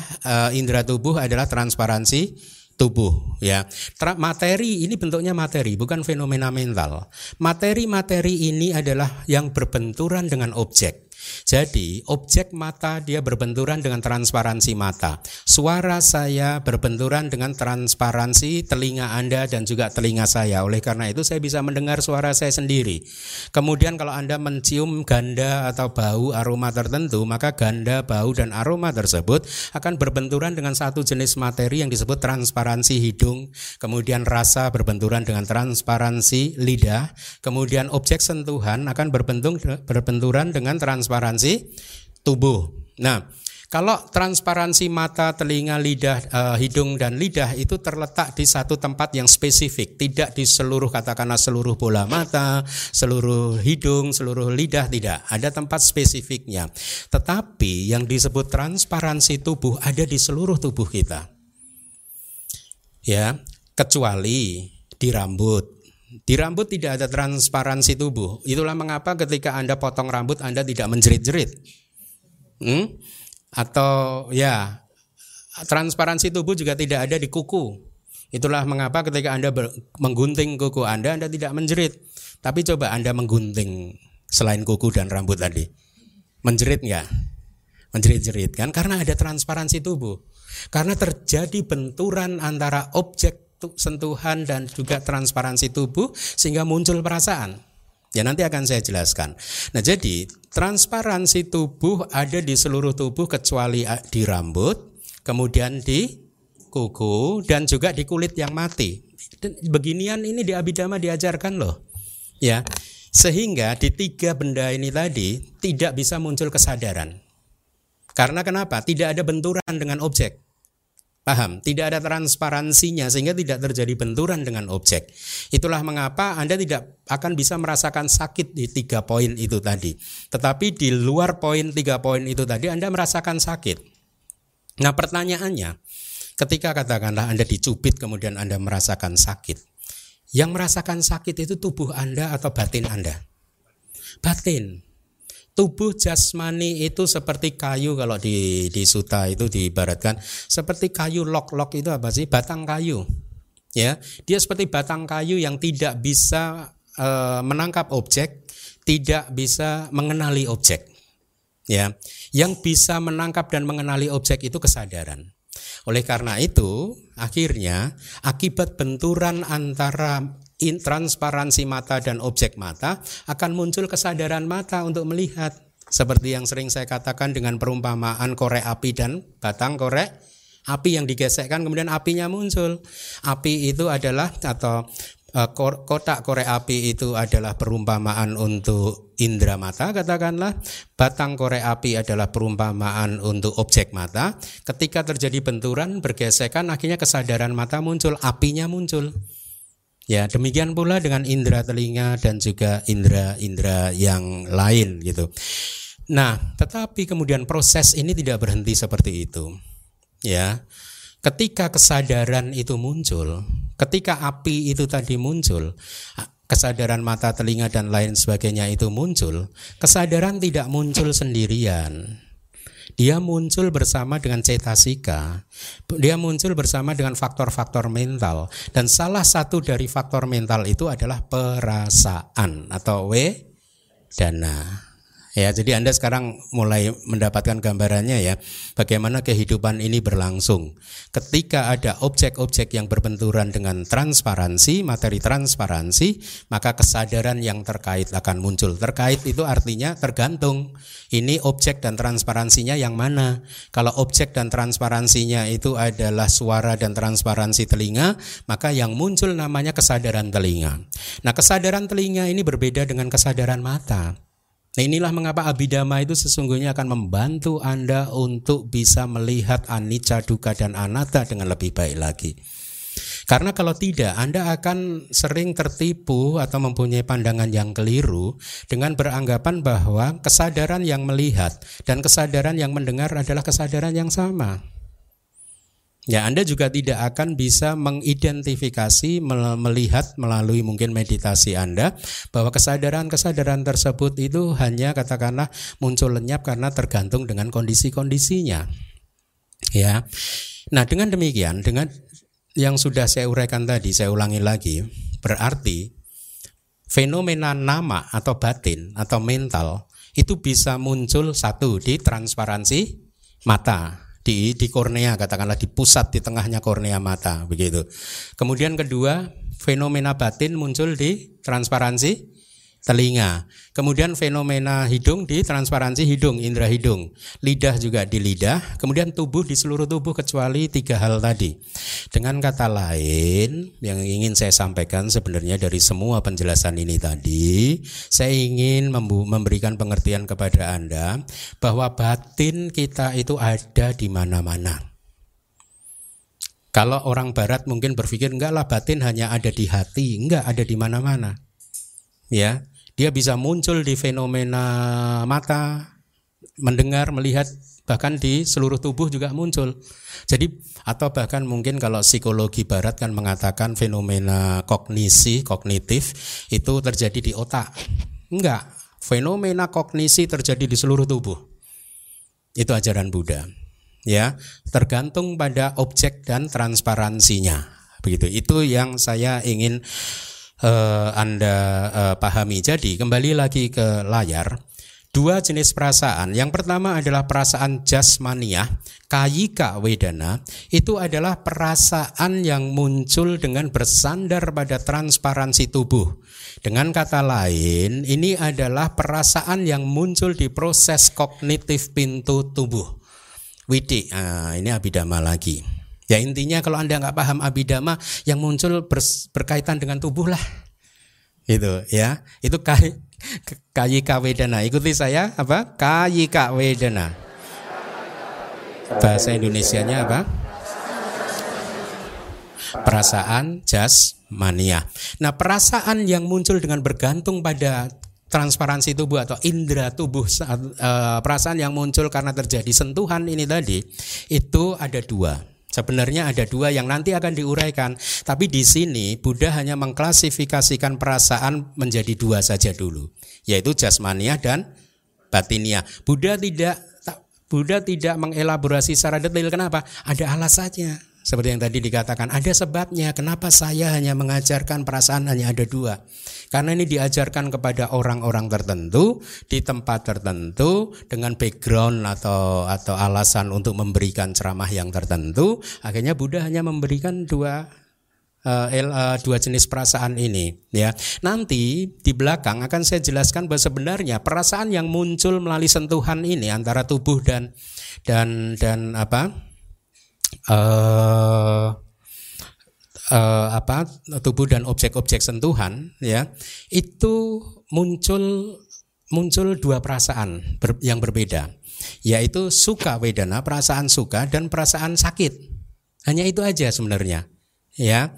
Indera tubuh adalah transparansi tubuh, ya. Tra- materi ini bentuknya materi, bukan fenomena mental. Materi-materi ini adalah yang berbenturan dengan objek. Jadi objek mata dia berbenturan dengan transparansi mata. Suara saya berbenturan dengan transparansi telinga Anda dan juga telinga saya. Oleh karena itu saya bisa mendengar suara saya sendiri. Kemudian kalau Anda mencium ganda atau bau aroma tertentu, maka ganda, bau, dan aroma tersebut akan berbenturan dengan satu jenis materi yang disebut transparansi hidung. Kemudian rasa berbenturan dengan transparansi lidah. Kemudian objek sentuhan akan berbenturan dengan transparansi transparansi tubuh. Nah, kalau transparansi mata, telinga, lidah, hidung, dan lidah itu terletak di satu tempat yang spesifik, tidak di seluruh, katakanlah seluruh bola mata, seluruh hidung, seluruh lidah, tidak. Ada tempat spesifiknya. Tetapi yang disebut transparansi tubuh ada di seluruh tubuh kita. Ya, kecuali di rambut. Di rambut tidak ada transparansi tubuh. Itulah mengapa ketika Anda potong rambut Anda tidak menjerit-jerit. Hmm? Atau ya, transparansi tubuh juga tidak ada di kuku. Itulah mengapa ketika Anda ber- menggunting kuku Anda, Anda tidak menjerit. Tapi coba Anda menggunting selain kuku dan rambut tadi, menjerit nggak? Menjerit-jerit kan? Karena ada transparansi tubuh. Karena terjadi benturan antara objek sentuhan dan juga transparansi tubuh sehingga muncul perasaan. Ya, nanti akan saya jelaskan. Nah, jadi transparansi tubuh ada di seluruh tubuh kecuali di rambut, kemudian di kuku, dan juga di kulit yang mati. Beginian ini di Abhidhamma diajarkan loh, ya. Sehingga di tiga benda ini tadi tidak bisa muncul kesadaran. Karena kenapa? Tidak ada benturan dengan objek. Paham? Tidak ada transparansinya sehingga tidak terjadi benturan dengan objek. Itulah mengapa Anda tidak akan bisa merasakan sakit di tiga poin itu tadi. Tetapi di luar poin tiga poin itu tadi Anda merasakan sakit. Nah, pertanyaannya, ketika katakanlah Anda dicubit kemudian Anda merasakan sakit, yang merasakan sakit itu tubuh Anda atau batin Anda? Batin. Tubuh jasmani itu seperti kayu, kalau di di sutta itu diibaratkan seperti kayu lok-lok. Itu apa sih? Batang kayu, ya. Dia seperti batang kayu yang tidak bisa e, menangkap objek, tidak bisa mengenali objek, ya. Yang bisa menangkap dan mengenali objek itu kesadaran. Oleh karena itu akhirnya akibat benturan antara In transparansi mata dan objek mata akan muncul kesadaran mata untuk melihat, seperti yang sering saya katakan dengan perumpamaan korek api dan batang korek api yang digesekkan kemudian apinya muncul. Api itu adalah atau e, kotak korek api itu adalah perumpamaan untuk indera mata, katakanlah. Batang korek api adalah perumpamaan untuk objek mata. Ketika terjadi benturan, bergesekan, akhirnya kesadaran mata muncul, apinya muncul. Ya, demikian pula dengan indera telinga dan juga indera-indera yang lain gitu. Nah, tetapi kemudian proses ini tidak berhenti seperti itu. Ya. Ketika kesadaran itu muncul, ketika api itu tadi muncul, kesadaran mata, telinga, dan lain sebagainya itu muncul, kesadaran tidak muncul sendirian. Dia muncul bersama dengan cetasika. Dia muncul bersama dengan faktor-faktor mental. Dan salah satu dari faktor mental itu adalah perasaan atau wedana, ya. Jadi Anda sekarang mulai mendapatkan gambarannya ya, bagaimana kehidupan ini berlangsung. Ketika ada objek-objek yang berbenturan dengan transparansi, materi transparansi, maka kesadaran yang terkait akan muncul. Terkait itu artinya tergantung, ini objek dan transparansinya yang mana. Kalau objek dan transparansinya itu adalah suara dan transparansi telinga, maka yang muncul namanya kesadaran telinga. Nah, kesadaran telinga ini berbeda dengan kesadaran mata. Nah, inilah mengapa Abhidhamma itu sesungguhnya akan membantu Anda untuk bisa melihat anicca, dukkha, dan anatta dengan lebih baik lagi. Karena kalau tidak, Anda akan sering tertipu atau mempunyai pandangan yang keliru dengan beranggapan bahwa kesadaran yang melihat dan kesadaran yang mendengar adalah kesadaran yang sama. Ya, Anda juga tidak akan bisa mengidentifikasi, melihat melalui mungkin meditasi Anda bahwa kesadaran-kesadaran tersebut itu hanya katakanlah muncul lenyap karena tergantung dengan kondisi-kondisinya. Ya. Nah, dengan demikian, dengan yang sudah saya uraikan tadi, saya ulangi lagi, berarti fenomena nama atau batin atau mental itu bisa muncul satu di transparansi mata. Di, di kornea, katakanlah di pusat di tengahnya kornea mata, begitu. Kemudian kedua, fenomena batin muncul di transparansi telinga. Kemudian fenomena hidung di transparansi hidung, indera hidung. Lidah juga di lidah. Kemudian tubuh di seluruh tubuh kecuali tiga hal tadi. Dengan kata lain, yang ingin saya sampaikan sebenarnya dari semua penjelasan ini tadi, saya ingin memberikan pengertian kepada Anda bahwa batin kita itu ada di mana-mana. Kalau orang barat mungkin berpikir, enggak lah batin hanya ada di hati. Enggak, ada di mana-mana. Ya, dia bisa muncul di fenomena mata, mendengar, melihat, bahkan di seluruh tubuh juga muncul. Jadi, atau bahkan mungkin kalau psikologi barat kan mengatakan fenomena kognisi, kognitif itu terjadi di otak. Enggak, fenomena kognisi terjadi di seluruh tubuh. Itu ajaran Buddha. Ya, tergantung pada objek dan transparansinya. Begitu. Itu yang saya ingin Uh, Anda uh, pahami. Jadi kembali lagi ke layar. Dua jenis perasaan. Yang pertama adalah perasaan jasmania, kayika wedana. Itu adalah perasaan yang muncul dengan bersandar pada transparansi tubuh. Dengan kata lain, ini adalah perasaan yang muncul di proses kognitif pintu tubuh. Widi, nah, ini Abhidhamma lagi. Ya, intinya kalau Anda nggak paham Abhidhamma, yang muncul ber, berkaitan dengan tubuh lah, itu ya, itu kay, kayika wedana. Ikuti saya apa? Kayika wedana. Bahasa Indonesianya apa? Perasaan jasmania. Nah, perasaan yang muncul dengan bergantung pada transparansi tubuh atau indera tubuh, perasaan yang muncul karena terjadi sentuhan ini tadi, itu ada dua. Sebenarnya ada dua yang nanti akan diuraikan, tapi di sini Buddha hanya mengklasifikasikan perasaan menjadi dua saja dulu, yaitu jasmania dan batinia. Buddha tidak Buddha tidak mengelaborasi secara detail. Kenapa? Ada alasannya. Seperti yang tadi dikatakan, ada sebabnya kenapa saya hanya mengajarkan perasaan hanya ada dua. Karena ini diajarkan kepada orang-orang tertentu, di tempat tertentu, dengan background atau atau alasan untuk memberikan ceramah yang tertentu. Akhirnya Buddha hanya memberikan dua uh, el, uh, dua jenis perasaan ini. Ya, nanti di belakang akan saya jelaskan bahwa sebenarnya perasaan yang muncul melalui sentuhan ini antara tubuh dan dan dan apa? Uh, uh, apa tubuh dan objek-objek sentuhan, ya, itu muncul muncul dua perasaan ber, yang berbeda, yaitu suka wedana, perasaan suka, dan perasaan sakit. Hanya itu aja sebenarnya, ya.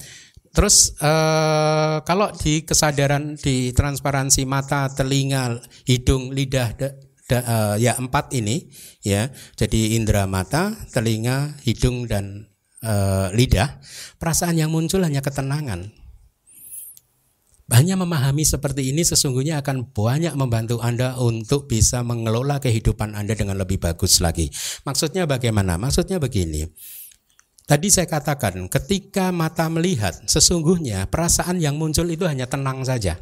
Terus uh, kalau di kesadaran, di transparansi mata, telinga, hidung, lidah, de- Da, uh, ya empat ini ya, jadi indera mata, telinga, hidung, dan uh, lidah, perasaan yang muncul hanya ketenangan. Hanya memahami seperti ini sesungguhnya akan banyak membantu Anda untuk bisa mengelola kehidupan Anda dengan lebih bagus lagi. Maksudnya bagaimana? Maksudnya begini. Tadi saya katakan ketika mata melihat, sesungguhnya perasaan yang muncul itu hanya tenang saja.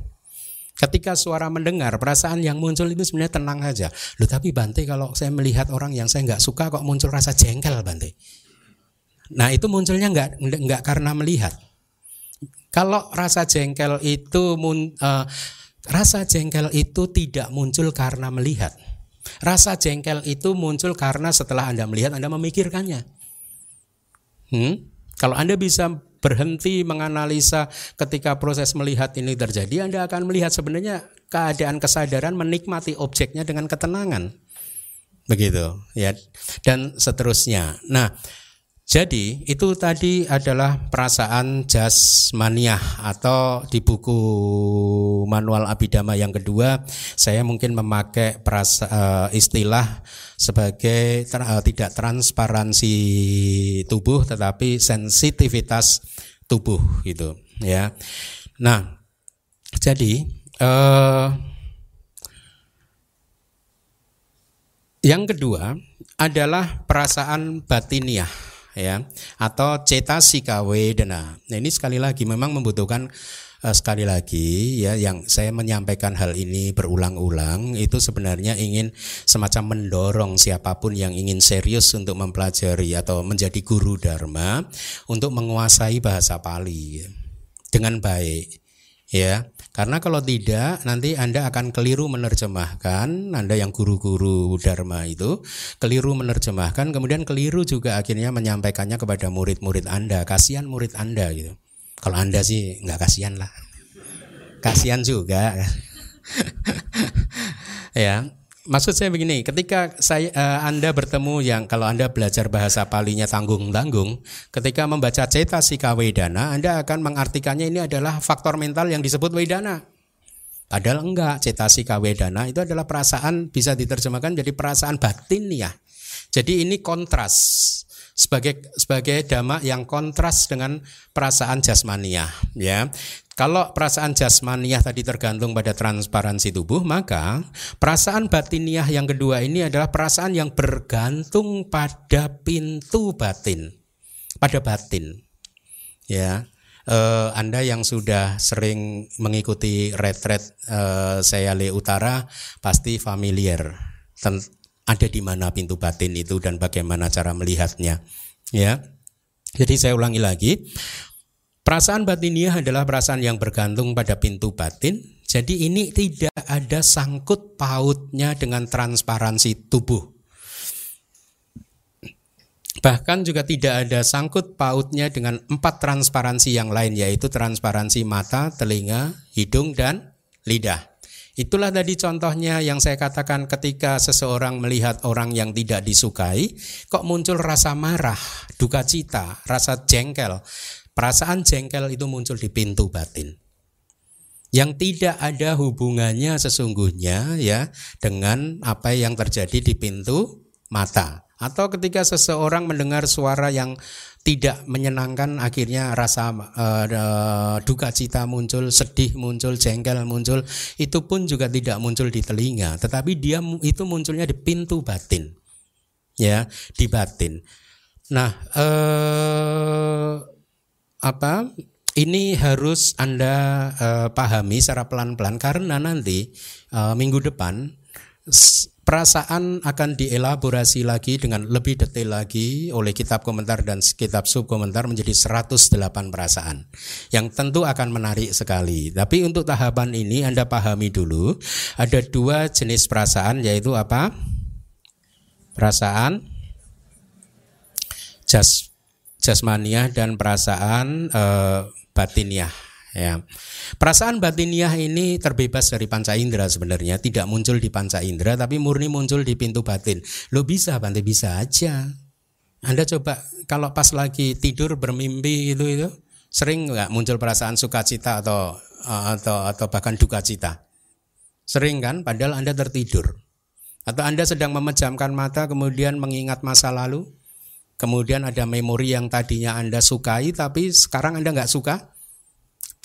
Ketika suara mendengar, perasaan yang muncul itu sebenarnya tenang aja. Loh tapi Bante, kalau saya melihat orang yang saya nggak suka kok muncul rasa jengkel Bante. Nah itu munculnya nggak nggak karena melihat. Kalau rasa jengkel itu uh, rasa jengkel itu tidak muncul karena melihat. Rasa jengkel itu muncul karena setelah Anda melihat, Anda memikirkannya. Hmm? Kalau Anda bisa berhenti menganalisa ketika proses melihat ini terjadi, Anda akan melihat sebenarnya keadaan kesadaran menikmati objeknya dengan ketenangan. Begitu ya. Dan seterusnya. Nah, jadi itu tadi adalah perasaan jasmaniah, atau di buku manual Abhidhamma yang kedua saya mungkin memakai perasa, istilah sebagai tidak transparansi tubuh tetapi sensitivitas tubuh gitu ya. Nah, jadi eh, yang kedua adalah perasaan batiniah, ya, atau cetasika wedana. Nah, ini sekali lagi memang membutuhkan uh, sekali lagi ya, yang saya menyampaikan hal ini berulang-ulang itu sebenarnya ingin semacam mendorong siapapun yang ingin serius untuk mempelajari atau menjadi guru dharma untuk menguasai bahasa Pali dengan baik ya. Karena kalau tidak nanti Anda akan keliru menerjemahkan, Anda yang guru-guru dharma itu keliru menerjemahkan, kemudian keliru juga akhirnya menyampaikannya kepada murid-murid Anda. Kasihan murid Anda gitu. Kalau Anda sih nggak kasihan lah, kasihan juga. Ya. Maksud saya begini, ketika saya, uh, Anda bertemu yang kalau Anda belajar bahasa Palinya tanggung-tanggung, ketika membaca cetasika wedana, Anda akan mengartikannya ini adalah faktor mental yang disebut wedana. Padahal enggak, cetasika wedana itu adalah perasaan, bisa diterjemahkan jadi perasaan batin ya. Jadi ini kontras, sebagai sebagai dhamma yang kontras dengan perasaan jasmaniah ya. Kalau perasaan jasmaniah tadi tergantung pada transparansi tubuh, maka perasaan batiniah yang kedua ini adalah perasaan yang bergantung pada pintu batin, pada batin. Ya, eh, Anda yang sudah sering mengikuti retret eh, Sayalay Utara pasti familiar. Tent- ada di mana pintu batin itu dan bagaimana cara melihatnya. Ya, jadi saya ulangi lagi. Perasaan batiniah adalah perasaan yang bergantung pada pintu batin. Jadi ini tidak ada sangkut pautnya dengan transparansi tubuh. Bahkan juga tidak ada sangkut pautnya dengan empat transparansi yang lain, yaitu transparansi mata, telinga, hidung, dan lidah. Itulah tadi contohnya yang saya katakan, ketika seseorang melihat orang yang tidak disukai, kok muncul rasa marah, duka cita, rasa jengkel. Perasaan jengkel itu muncul di pintu batin yang tidak ada hubungannya sesungguhnya ya dengan apa yang terjadi di pintu mata. Atau ketika seseorang mendengar suara yang tidak menyenangkan, akhirnya rasa uh, duka cita muncul, sedih muncul, jengkel muncul. Itu pun juga tidak muncul di telinga, tetapi dia itu munculnya di pintu batin ya, di batin. Nah eh uh, apa ini harus Anda uh, pahami secara pelan-pelan, karena nanti uh, minggu depan perasaan akan dielaborasi lagi dengan lebih detail lagi oleh kitab komentar dan kitab subkomentar menjadi seratus delapan perasaan yang tentu akan menarik sekali. Tapi untuk tahapan ini Anda pahami dulu ada dua jenis perasaan, yaitu apa? Perasaan jas jasmaniah dan perasaan e, batiniah ya. Perasaan batiniah ini terbebas dari panca indera sebenarnya, tidak muncul di panca indera tapi murni muncul di pintu batin. Lo bisa Bante, bisa aja. Anda coba kalau pas lagi tidur bermimpi itu itu sering enggak muncul perasaan sukacita atau atau atau bahkan duka cita? Sering kan, padahal Anda tertidur. Atau Anda sedang memejamkan mata kemudian mengingat masa lalu. Kemudian ada memori yang tadinya Anda sukai tapi sekarang Anda nggak suka.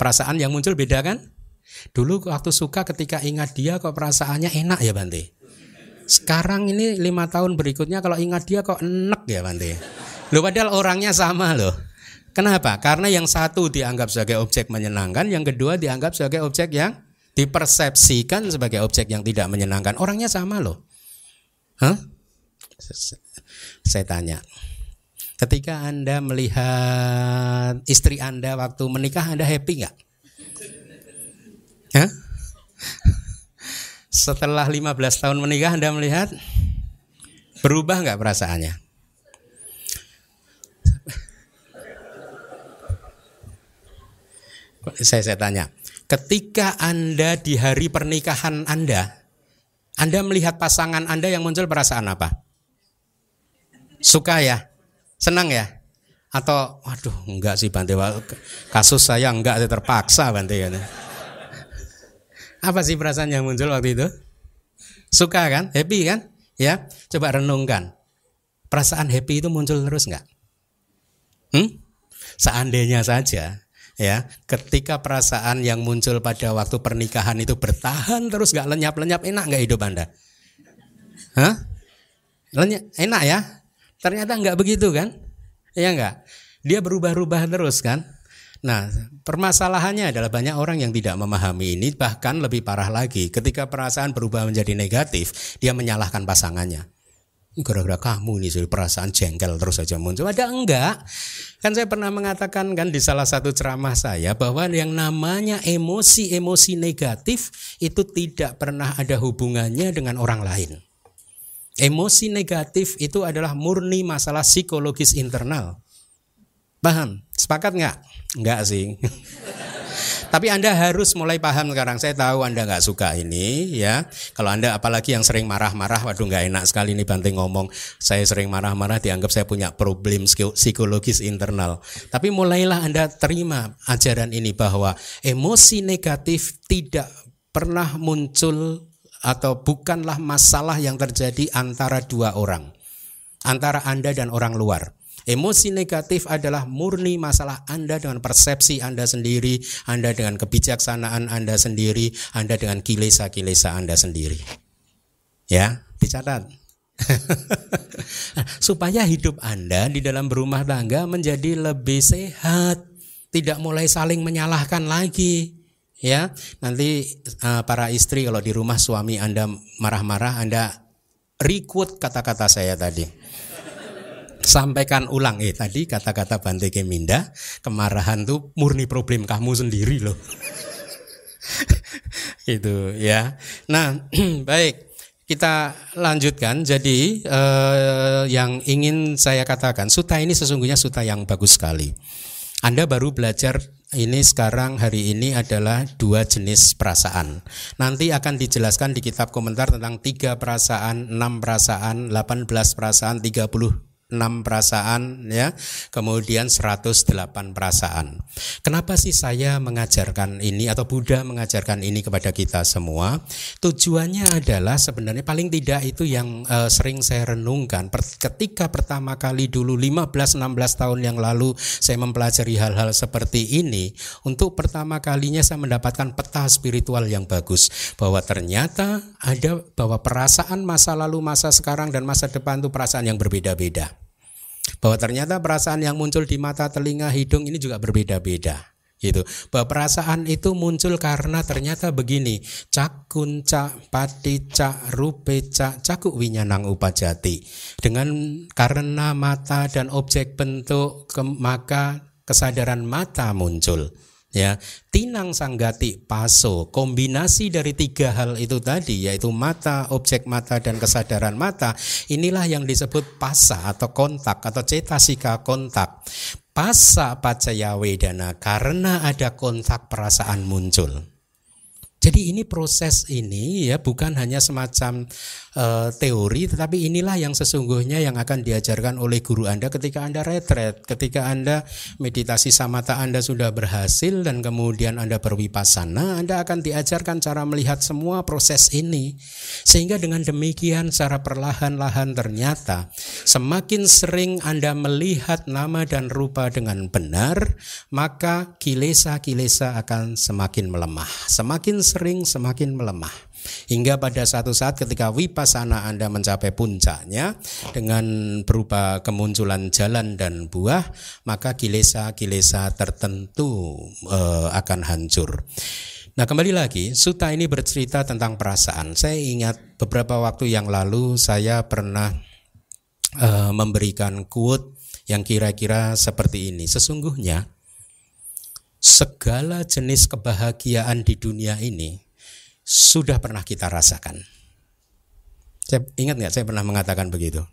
Perasaan yang muncul beda kan? Dulu waktu suka ketika ingat dia kok perasaannya enak ya Bante. Sekarang ini lima tahun berikutnya kalau ingat dia kok enek ya Bante. Loh padahal orangnya sama loh. Kenapa? Karena yang satu dianggap sebagai objek menyenangkan, yang kedua dianggap sebagai objek yang dipersepsikan sebagai objek yang tidak menyenangkan. Orangnya sama loh. Hah? Saya tanya, ketika Anda melihat istri Anda waktu menikah, Anda happy nggak? Hah? Setelah lima belas tahun menikah, Anda melihat berubah nggak perasaannya? Saya, saya tanya, ketika Anda di hari pernikahan Anda, Anda melihat pasangan Anda, yang muncul perasaan apa? Suka ya? Senang ya? Atau waduh enggak sih Bante, kasus saya enggak, saya terpaksa Bante. Apa sih perasaan yang muncul waktu itu? Suka kan? Happy kan? Ya, coba renungkan. Perasaan happy itu muncul terus enggak? Hmm? Seandainya saja ya, ketika perasaan yang muncul pada waktu pernikahan itu bertahan terus, enggak lenyap-lenyap, enak enggak hidup Anda? Hah? Lenyap, enak ya? Ternyata enggak begitu kan? Iya enggak? Dia berubah-ubah terus kan? Nah, permasalahannya adalah banyak orang yang tidak memahami ini. Bahkan lebih parah lagi, ketika perasaan berubah menjadi negatif, dia menyalahkan pasangannya. Gara-gara kamu ini sudah perasaan jengkel terus saja muncul. Ada enggak? Kan saya pernah mengatakan kan di salah satu ceramah saya bahwa yang namanya emosi-emosi negatif itu tidak pernah ada hubungannya dengan orang lain. Emosi negatif itu adalah murni masalah psikologis internal. Paham? Sepakat nggak? Nggak sih. Tapi Anda harus mulai paham sekarang. Saya tahu Anda nggak suka ini, ya. Kalau Anda apalagi yang sering marah-marah, waduh nggak enak sekali nih Bante ngomong. Saya sering marah-marah, dianggap saya punya problem psikologis internal. Tapi mulailah Anda terima ajaran ini bahwa emosi negatif tidak pernah muncul atau bukanlah masalah yang terjadi antara dua orang, antara Anda dan orang luar. Emosi negatif adalah murni masalah Anda dengan persepsi Anda sendiri, Anda dengan kebijaksanaan Anda sendiri, Anda dengan kilesa-kilesa Anda sendiri. Ya, dicatat. Supaya hidup Anda di dalam berumah tangga menjadi lebih sehat, tidak mulai saling menyalahkan lagi. Ya, nanti uh, para istri, kalau di rumah suami Anda marah-marah, Anda re-quote kata-kata saya tadi. Sampaikan ulang, eh tadi kata-kata Bante Keminda, kemarahan tuh murni problem kamu sendiri loh. Gitu ya. Nah, baik. Kita lanjutkan. Jadi eh, yang ingin saya katakan, sutta ini sesungguhnya sutta yang bagus sekali. Anda baru belajar ini sekarang hari ini adalah dua jenis perasaan. Nanti akan dijelaskan di kitab komentar tentang tiga perasaan, enam perasaan, delapan belas perasaan, tiga puluh enam perasaan, ya, kemudian seratus delapan perasaan. Kenapa sih saya mengajarkan ini atau Buddha mengajarkan ini kepada kita semua? Tujuannya adalah sebenarnya paling tidak itu yang eh, sering saya renungkan. Ketika pertama kali dulu lima belas enam belas tahun yang lalu saya mempelajari hal-hal seperti ini, untuk pertama kalinya saya mendapatkan peta spiritual yang bagus, bahwa ternyata ada bahwa perasaan masa lalu, masa sekarang, dan masa depan itu perasaan yang berbeda-beda. Bahwa ternyata perasaan yang muncul di mata, telinga, hidung ini juga berbeda-beda gitu. Bahwa perasaan itu muncul karena ternyata begini, cak kunca pati cak rupe cak caku winyanang upajati. Dengan karena mata dan objek bentuk ke, maka kesadaran mata muncul. Ya, tinang sanggati paso, kombinasi dari tiga hal itu tadi, yaitu mata, objek mata, dan kesadaran mata. Inilah yang disebut pasa atau kontak atau cetasika kontak. Pasa pacaya wedana, karena ada kontak perasaan muncul. Jadi ini proses ini ya, bukan hanya semacam uh, teori, tetapi inilah yang sesungguhnya yang akan diajarkan oleh guru Anda ketika Anda retret, ketika Anda meditasi samatha Anda sudah berhasil dan kemudian Anda berwipasana, Anda akan diajarkan cara melihat semua proses ini. Sehingga dengan demikian secara perlahan-lahan ternyata semakin sering Anda melihat nama dan rupa dengan benar, maka kilesa-kilesa akan semakin melemah, semakin sering semakin melemah, hingga pada satu saat ketika wipasana Anda mencapai puncaknya dengan berupa kemunculan jalan dan buah, maka kilesa-kilesa tertentu e, akan hancur. Nah, kembali lagi, sutta ini bercerita tentang perasaan. Saya ingat beberapa waktu yang lalu saya pernah uh, memberikan quote yang kira-kira seperti ini. Sesungguhnya segala jenis kebahagiaan di dunia ini sudah pernah kita rasakan. Saya ingat nggak saya pernah mengatakan begitu?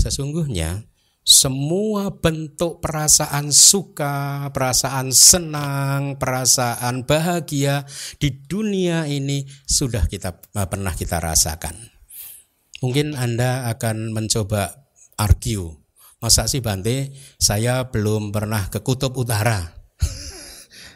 Sesungguhnya semua bentuk perasaan suka, perasaan senang, perasaan bahagia di dunia ini sudah kita pernah kita rasakan. Mungkin Anda akan mencoba argue, masa sih Bante, saya belum pernah ke Kutub Utara.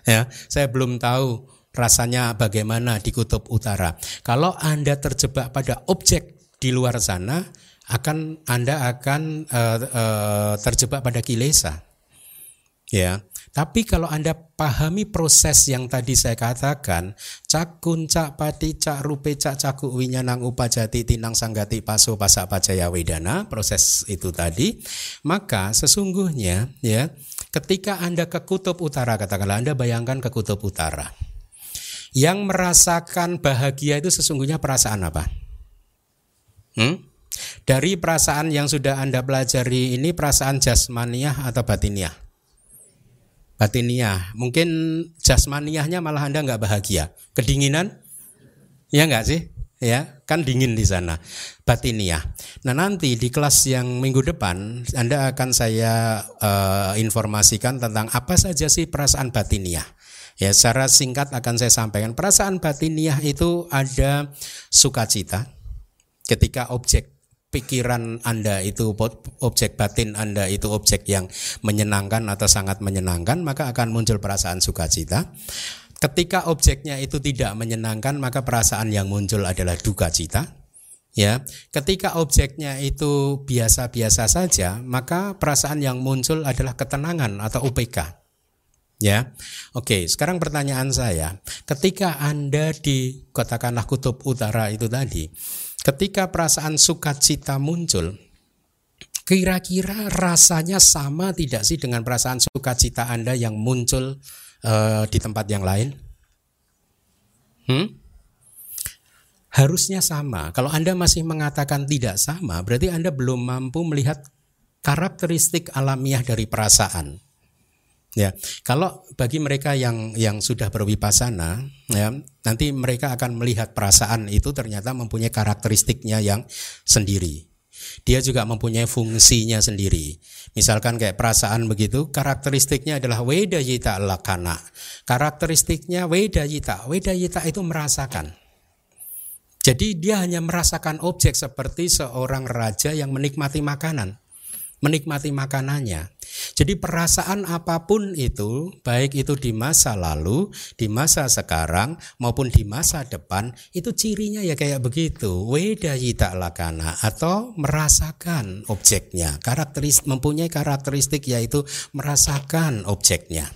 Ya, saya belum tahu rasanya bagaimana di Kutub Utara. Kalau Anda terjebak pada objek di luar sana, akan Anda akan uh, uh, terjebak pada kilesa, ya. Tapi kalau Anda pahami proses yang tadi saya katakan, cak kuncak pati cak rupe cak caku winyanang upajati tinang sanggati paso pasak pacaya wedana, proses itu tadi, maka sesungguhnya ya, ketika Anda ke Kutub Utara, katakanlah Anda bayangkan ke Kutub Utara, yang merasakan bahagia itu sesungguhnya perasaan apa? Hmm? Dari perasaan yang sudah Anda pelajari ini, perasaan jasmaniah atau batiniah? Batiniah. Mungkin jasmaniahnya malah Anda nggak bahagia, kedinginan, ya nggak sih? Ya kan dingin di sana, batiniah. Nah, nanti di kelas yang minggu depan Anda akan saya uh, informasikan tentang apa saja sih perasaan batiniah. Ya, secara singkat akan saya sampaikan. Perasaan batiniah itu ada sukacita ketika objek pikiran Anda itu, objek batin Anda itu objek yang menyenangkan atau sangat menyenangkan, maka akan muncul perasaan sukacita. Ketika objeknya itu tidak menyenangkan, maka perasaan yang muncul adalah dukacita. Ya, ketika objeknya itu biasa-biasa saja, maka perasaan yang muncul adalah ketenangan atau U P K. Ya, oke. Sekarang pertanyaan saya, ketika Anda di katakanlah Kutub Utara itu tadi, ketika perasaan sukacita muncul, kira-kira rasanya sama tidak sih dengan perasaan sukacita Anda yang muncul uh, di tempat yang lain? Hmm? Harusnya sama. Kalau Anda masih mengatakan tidak sama, berarti Anda belum mampu melihat karakteristik alamiah dari perasaan. Ya, kalau bagi mereka yang yang sudah berwipasana, ya, nanti mereka akan melihat perasaan itu ternyata mempunyai karakteristiknya yang sendiri. Dia juga mempunyai fungsinya sendiri. Misalkan kayak perasaan begitu, karakteristiknya adalah weda yita lakana. Karakteristiknya weda yita. Weda yita itu merasakan. Jadi dia hanya merasakan objek seperti seorang raja yang menikmati makanan, menikmati makanannya. Jadi perasaan apapun itu, baik itu di masa lalu, di masa sekarang, maupun di masa depan, itu cirinya ya kayak begitu, wedayita lakana, atau merasakan objeknya, karakteristik, mempunyai karakteristik yaitu merasakan objeknya.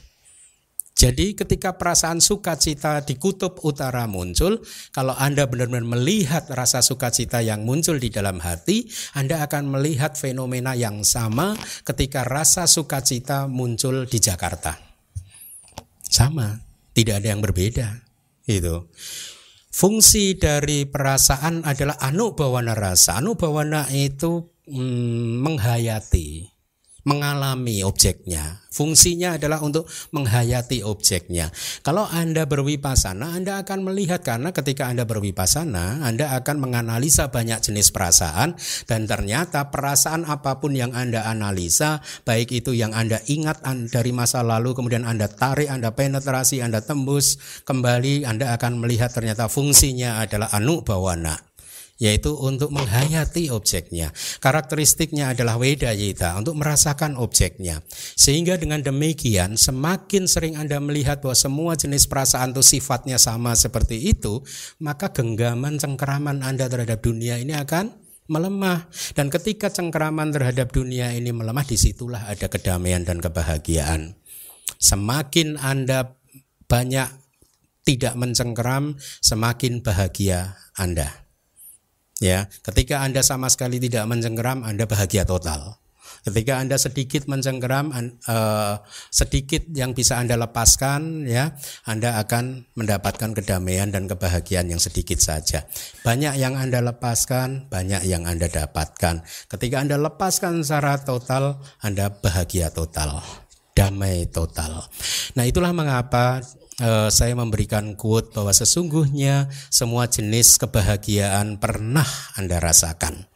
Jadi ketika perasaan sukacita di Kutub Utara muncul, kalau Anda benar-benar melihat rasa sukacita yang muncul di dalam hati, Anda akan melihat fenomena yang sama ketika rasa sukacita muncul di Jakarta. Sama, tidak ada yang berbeda. Itu. Fungsi dari perasaan adalah anubawana rasa. Anubawana itu hmm, menghayati, mengalami objeknya. Fungsinya adalah untuk menghayati objeknya. Kalau Anda berwipasana, Anda akan melihat, karena ketika Anda berwipasana, Anda akan menganalisa banyak jenis perasaan, dan ternyata perasaan apapun yang Anda analisa, baik itu yang Anda ingat dari masa lalu, kemudian Anda tarik, Anda penetrasi, Anda tembus kembali, Anda akan melihat ternyata fungsinya adalah anubawana, yaitu untuk menghayati objeknya. Karakteristiknya adalah wedayita, untuk merasakan objeknya. Sehingga dengan demikian, semakin sering Anda melihat bahwa semua jenis perasaan itu sifatnya sama seperti itu, maka genggaman cengkeraman Anda terhadap dunia ini akan melemah. Dan ketika cengkeraman terhadap dunia ini melemah, disitulah ada kedamaian dan kebahagiaan. Semakin Anda banyak tidak mencengkeram, semakin bahagia Anda. Ya, ketika Anda sama sekali tidak mencengkeram, Anda bahagia total. Ketika Anda sedikit mencengkeram, uh, sedikit yang bisa Anda lepaskan, ya, Anda akan mendapatkan kedamaian dan kebahagiaan yang sedikit saja. Banyak yang Anda lepaskan, banyak yang Anda dapatkan. Ketika Anda lepaskan secara total, Anda bahagia total, damai total. Nah, itulah mengapa Uh, saya memberikan quote bahwa sesungguhnya semua jenis kebahagiaan pernah Anda rasakan.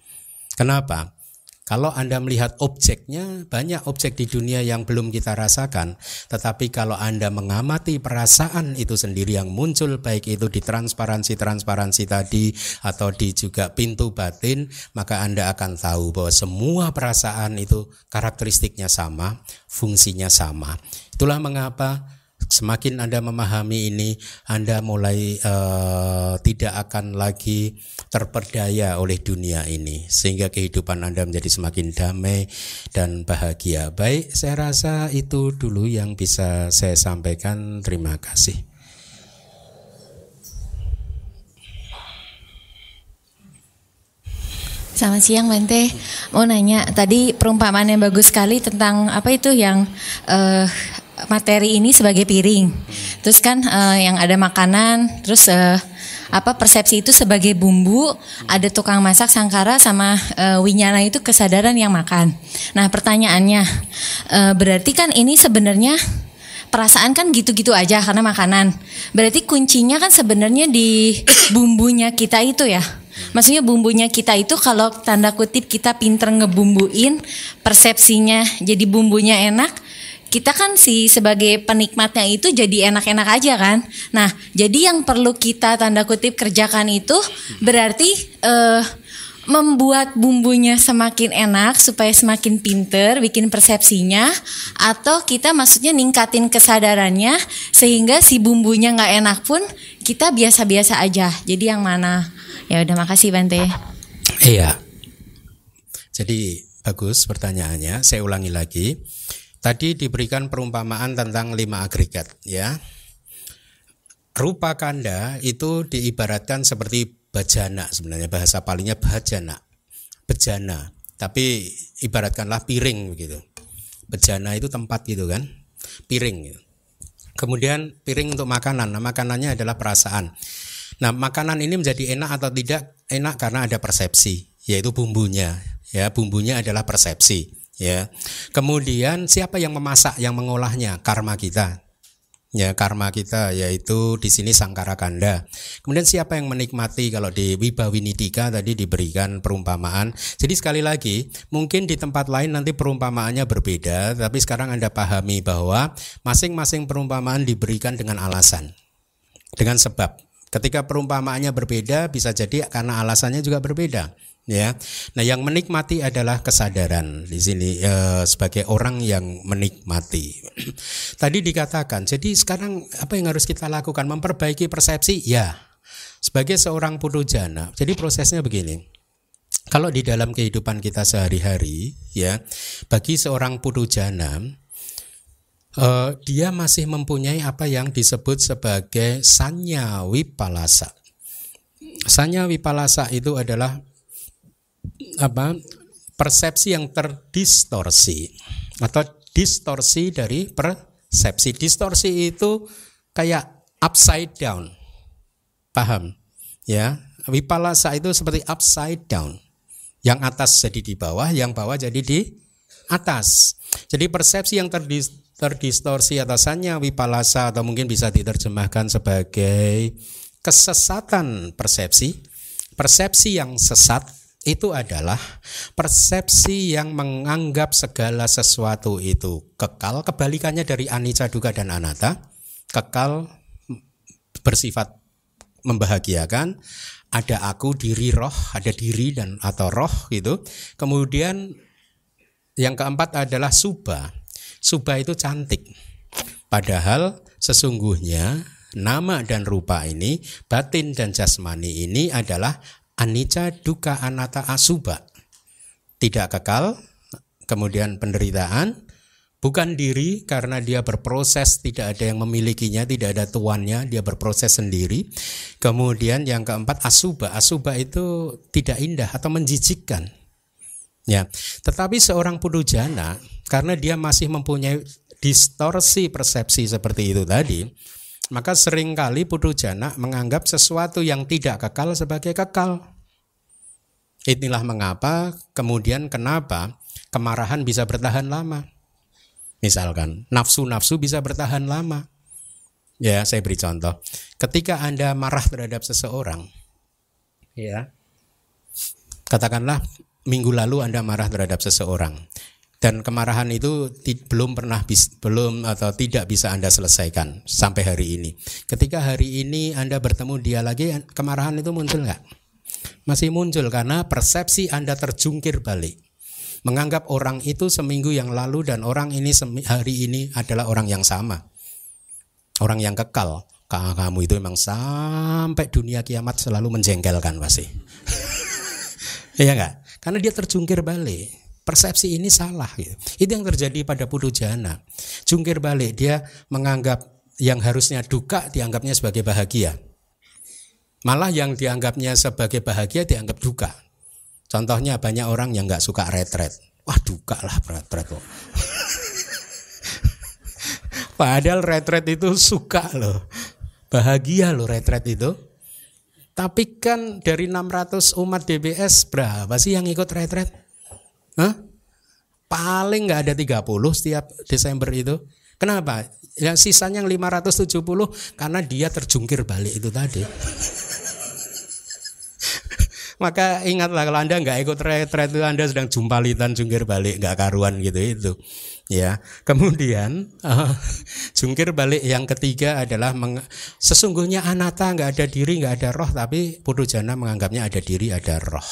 Kenapa? Kalau Anda melihat objeknya, banyak objek di dunia yang belum kita rasakan. Tetapi kalau Anda mengamati perasaan itu sendiri yang muncul, baik itu di transparansi-transparansi tadi atau di juga pintu batin, maka Anda akan tahu bahwa semua perasaan itu karakteristiknya sama, fungsinya sama. Itulah mengapa semakin Anda memahami ini, Anda mulai uh, tidak akan lagi terperdaya oleh dunia ini. Sehingga kehidupan Anda menjadi semakin damai dan bahagia. Baik, saya rasa itu dulu yang bisa saya sampaikan. Terima kasih. Selamat siang Bante, mau nanya tadi perumpamaan yang bagus sekali tentang apa itu yang uh, materi ini sebagai piring. Terus kan uh, yang ada makanan, terus uh, apa persepsi itu sebagai bumbu, ada tukang masak, sangkara, sama uh, winyana itu kesadaran yang makan. Nah pertanyaannya, uh, berarti kan ini sebenarnya perasaan kan gitu-gitu aja karena makanan. Berarti kuncinya kan sebenarnya di bumbunya kita itu ya. Maksudnya bumbunya kita itu kalau tanda kutip kita pinter ngebumbuin persepsinya jadi bumbunya enak, kita kan si sebagai penikmatnya itu jadi enak-enak aja kan. Nah jadi yang perlu kita tanda kutip kerjakan itu berarti uh, membuat bumbunya semakin enak supaya semakin pinter bikin persepsinya, atau kita maksudnya ningkatin kesadarannya sehingga si bumbunya gak enak pun kita biasa-biasa aja. Jadi yang mana? Ya udah, makasih Bante. Iya. Jadi bagus pertanyaannya. Saya ulangi lagi. Tadi diberikan perumpamaan tentang lima agregat, ya. Rupa kanda itu diibaratkan seperti bejana, sebenarnya bahasa palingnya bejana. Bejana. Tapi ibaratkanlah piring begitu. Bejana itu tempat gitu kan. Piring gitu. Kemudian piring untuk makanan. Nah, makanannya adalah perasaan. Nah, makanan ini menjadi enak atau tidak enak karena ada persepsi, yaitu bumbunya. Ya, bumbunya adalah persepsi, ya. Kemudian siapa yang memasak, yang mengolahnya? Karma kita. Ya, karma kita yaitu di sini sangkara kanda. Kemudian siapa yang menikmati? Kalau di Vibhavinitika tadi diberikan perumpamaan. Jadi sekali lagi, mungkin di tempat lain nanti perumpamaannya berbeda, tapi sekarang Anda pahami bahwa masing-masing perumpamaan diberikan dengan alasan, dengan sebab. Ketika perumpamaannya berbeda, bisa jadi karena alasannya juga berbeda, ya. Nah, yang menikmati adalah kesadaran di sini eh, sebagai orang yang menikmati. Tadi dikatakan, jadi sekarang apa yang harus kita lakukan? Memperbaiki persepsi, ya. Sebagai seorang putujana, jadi prosesnya begini. Kalau di dalam kehidupan kita sehari-hari, ya, bagi seorang putujana, Uh, dia masih mempunyai apa yang disebut sebagai sanya wipalasa. Sanya wipalasa itu adalah apa? Persepsi yang terdistorsi atau distorsi dari persepsi. Distorsi itu kayak upside down, paham? Ya, wipalasa itu seperti upside down. Yang atas jadi di bawah, yang bawah jadi di atas. Jadi persepsi yang terdistorsi terdistorsi atasannya wipalasa, atau mungkin bisa diterjemahkan sebagai kesesatan persepsi. Persepsi yang sesat itu adalah persepsi yang menganggap segala sesuatu itu kekal, kebalikannya dari anicca, dukkha dan anatta. Kekal bersifat membahagiakan, ada aku, diri, roh, ada diri dan atau roh gitu. Kemudian yang keempat adalah subha. Subha itu cantik, padahal sesungguhnya nama dan rupa ini, batin dan jasmani ini adalah anicca, dukkha, anatta, asubha. Tidak kekal, kemudian penderitaan, bukan diri karena dia berproses, tidak ada yang memilikinya, tidak ada tuannya, dia berproses sendiri. Kemudian yang keempat asubha, asubha itu tidak indah atau menjijikkan. Ya, tetapi seorang pudujana karena dia masih mempunyai distorsi persepsi seperti itu tadi, maka seringkali pudujana menganggap sesuatu yang tidak kekal sebagai kekal. Inilah mengapa kemudian kenapa kemarahan bisa bertahan lama. Misalkan nafsu-nafsu bisa bertahan lama. Ya, saya beri contoh. Ketika Anda marah terhadap seseorang, ya, katakanlah minggu lalu Anda marah terhadap seseorang dan kemarahan itu ti- belum pernah bis- belum atau tidak bisa Anda selesaikan sampai hari ini. Ketika hari ini Anda bertemu dia lagi, kemarahan itu muncul nggak? Masih muncul karena persepsi Anda terjungkir balik, menganggap orang itu seminggu yang lalu dan orang ini semi- hari ini adalah orang yang sama, orang yang kekal. Kamu itu memang sampai dunia kiamat selalu menjengkelkan pasti. Iya enggak? Karena dia terjungkir balik. Persepsi ini salah gitu. Itu yang terjadi pada pudujana. Jungkir balik, dia menganggap yang harusnya duka dianggapnya sebagai bahagia. Malah yang dianggapnya sebagai bahagia dianggap duka. Contohnya banyak orang yang enggak suka retret. Wah, duka lah retret kok. Padahal retret itu suka loh. Bahagia loh retret itu. Tapi kan dari enam ratus umat D B S berapa sih yang ikut retret? Hah? Paling gak ada tiga puluh setiap Desember itu. Kenapa? Ya, sisanya yang lima ratus tujuh puluh karena dia terjungkir balik itu tadi. Maka ingatlah kalau Anda gak ikut retret itu Anda sedang jumpalitan jungkir balik. Gak karuan gitu itu. Ya, kemudian uh, jungkir balik yang ketiga adalah meng, sesungguhnya anatta, nggak ada diri, nggak ada roh, tapi pudujana menganggapnya ada diri, ada roh.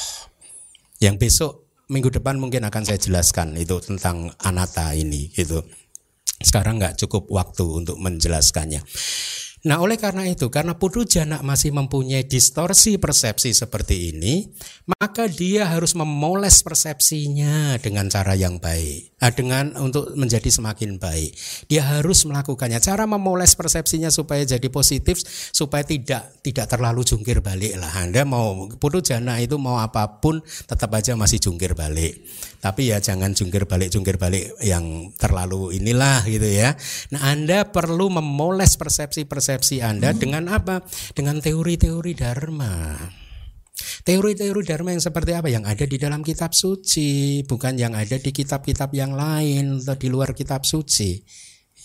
Yang besok minggu depan mungkin akan saya jelaskan itu tentang anatta ini, gitu. Sekarang nggak cukup waktu untuk menjelaskannya. Nah, oleh karena itu, karena pudujana masih mempunyai distorsi persepsi seperti ini, maka dia harus memoles persepsinya dengan cara yang baik, dengan untuk menjadi semakin baik. Dia harus melakukannya. Cara memoles persepsinya supaya jadi positif, supaya tidak tidak terlalu jungkir balik lah. Anda mau pudujana itu mau apapun tetap aja masih jungkir balik. Tapi ya jangan jungkir balik jungkir balik yang terlalu inilah gitu ya. Nah, Anda perlu memoles persepsi-persepsi Anda hmm. dengan apa? Dengan teori-teori dharma. Teori-teori dharma yang seperti apa? Yang ada di dalam kitab suci, bukan yang ada di kitab-kitab yang lain atau di luar kitab suci.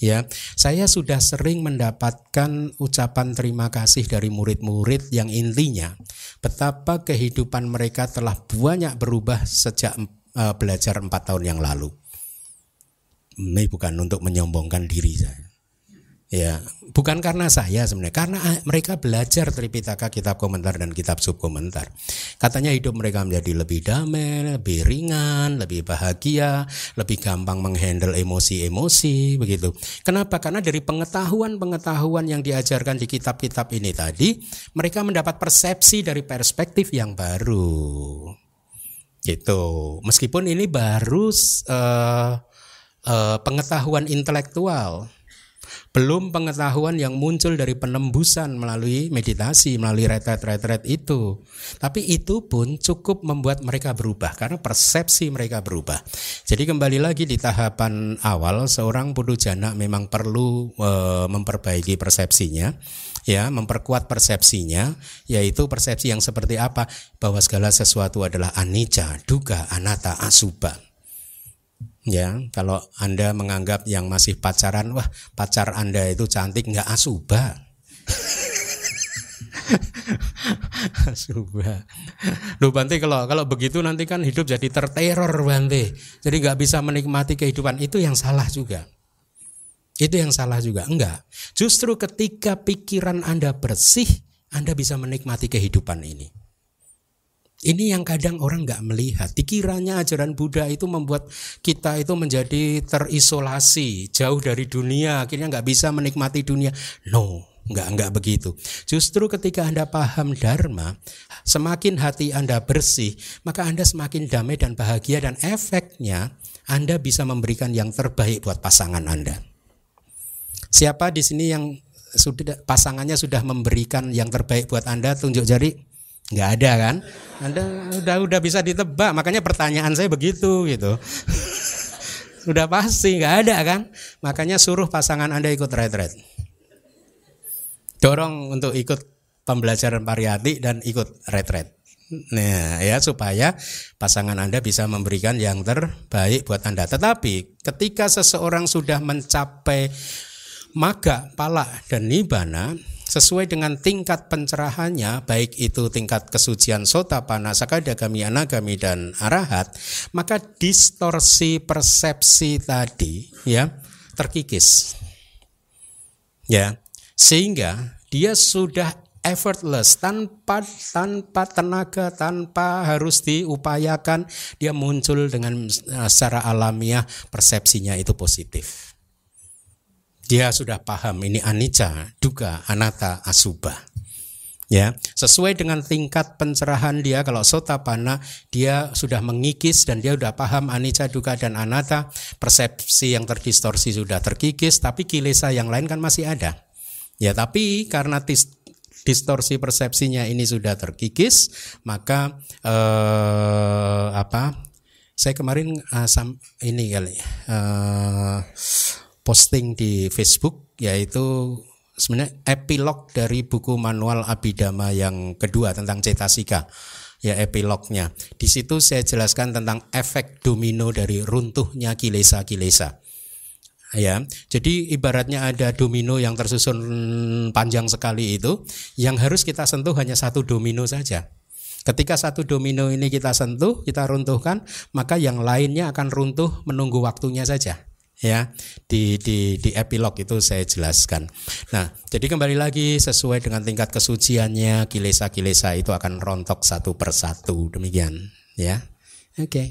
Ya, saya sudah sering mendapatkan ucapan terima kasih dari murid-murid yang intinya betapa kehidupan mereka telah banyak berubah sejak uh, belajar empat tahun yang lalu. Ini bukan untuk menyombongkan diri saya. Ya, bukan karena saya sebenarnya, karena mereka belajar Tipitaka, kitab komentar dan kitab subkomentar. Katanya hidup mereka menjadi lebih damai, lebih ringan, lebih bahagia, lebih gampang menghandle emosi-emosi begitu. Kenapa? Karena dari pengetahuan-pengetahuan yang diajarkan di kitab-kitab ini tadi, mereka mendapat persepsi dari perspektif yang baru. Gitu. Meskipun ini baru uh, uh, pengetahuan intelektual. Belum pengetahuan yang muncul dari penembusan melalui meditasi, melalui retret-retret itu. Tapi itu pun cukup membuat mereka berubah karena persepsi mereka berubah. Jadi kembali lagi di tahapan awal, seorang pudujana memang perlu e, memperbaiki persepsinya, ya, memperkuat persepsinya, yaitu persepsi yang seperti apa? Bahwa segala sesuatu adalah anicca, dukkha, anatta, asubha. Ya, kalau Anda menganggap yang masih pacaran, wah pacar Anda itu cantik, enggak asubha. Asubha. Loh Bante, kalau kalau begitu nanti kan hidup jadi terteror Bante. Jadi enggak bisa menikmati kehidupan, itu yang salah juga. Itu yang salah juga, enggak. Justru ketika pikiran Anda bersih, Anda bisa menikmati kehidupan ini. Ini yang kadang orang nggak melihat. Dikiranya ajaran Buddha itu membuat kita itu menjadi terisolasi, jauh dari dunia, akhirnya nggak bisa menikmati dunia. No, nggak nggak begitu. Justru ketika Anda paham dharma, semakin hati Anda bersih, maka Anda semakin damai dan bahagia, dan efeknya Anda bisa memberikan yang terbaik buat pasangan Anda. Siapa di sini yang sudah pasangannya sudah memberikan yang terbaik buat Anda? Tunjuk jari. Nggak ada kan? Anda udah udah bisa ditebak, makanya pertanyaan saya begitu gitu. Udah pasti nggak ada kan? Makanya suruh pasangan Anda ikut retret. Dorong untuk ikut pembelajaran pariyati dan ikut retret. Nah, ya supaya pasangan Anda bisa memberikan yang terbaik buat Anda. Tetapi ketika seseorang sudah mencapai magga, pala, dan nibbana, sesuai dengan tingkat pencerahannya, baik itu tingkat kesucian sotapanna, sakadagami, anagami, dan arahat, maka distorsi persepsi tadi ya terkikis, ya, sehingga dia sudah effortless, tanpa tanpa tenaga, tanpa harus diupayakan, dia muncul dengan secara alamiah, persepsinya itu positif. Dia sudah paham ini anicca, dukkha, anatta, asubha. Ya, sesuai dengan tingkat pencerahan dia, kalau sotapanna dia sudah mengikis dan dia sudah paham anicca, dukkha, dan anatta, persepsi yang terdistorsi sudah terkikis, tapi kilesa yang lain kan masih ada. Ya, tapi karena tis, distorsi persepsinya ini sudah terkikis, maka eh, apa? Saya kemarin eh, sam, ini kali eh, posting di Facebook, yaitu sebenarnya epilog dari buku manual Abhidhamma yang kedua tentang cetasika, ya epilognya. Di situ saya jelaskan tentang efek domino dari runtuhnya kilesa-kilesa. Ya, jadi ibaratnya ada domino yang tersusun panjang sekali itu, yang harus kita sentuh hanya satu domino saja. Ketika satu domino ini kita sentuh, kita runtuhkan, maka yang lainnya akan runtuh menunggu waktunya saja. Ya, di di di epilog itu saya jelaskan. Nah, jadi kembali lagi sesuai dengan tingkat kesuciannya, kilesa-kilesa itu akan rontok satu persatu, demikian, ya. Oke. Okay.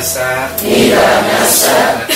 Nasa, Nasa,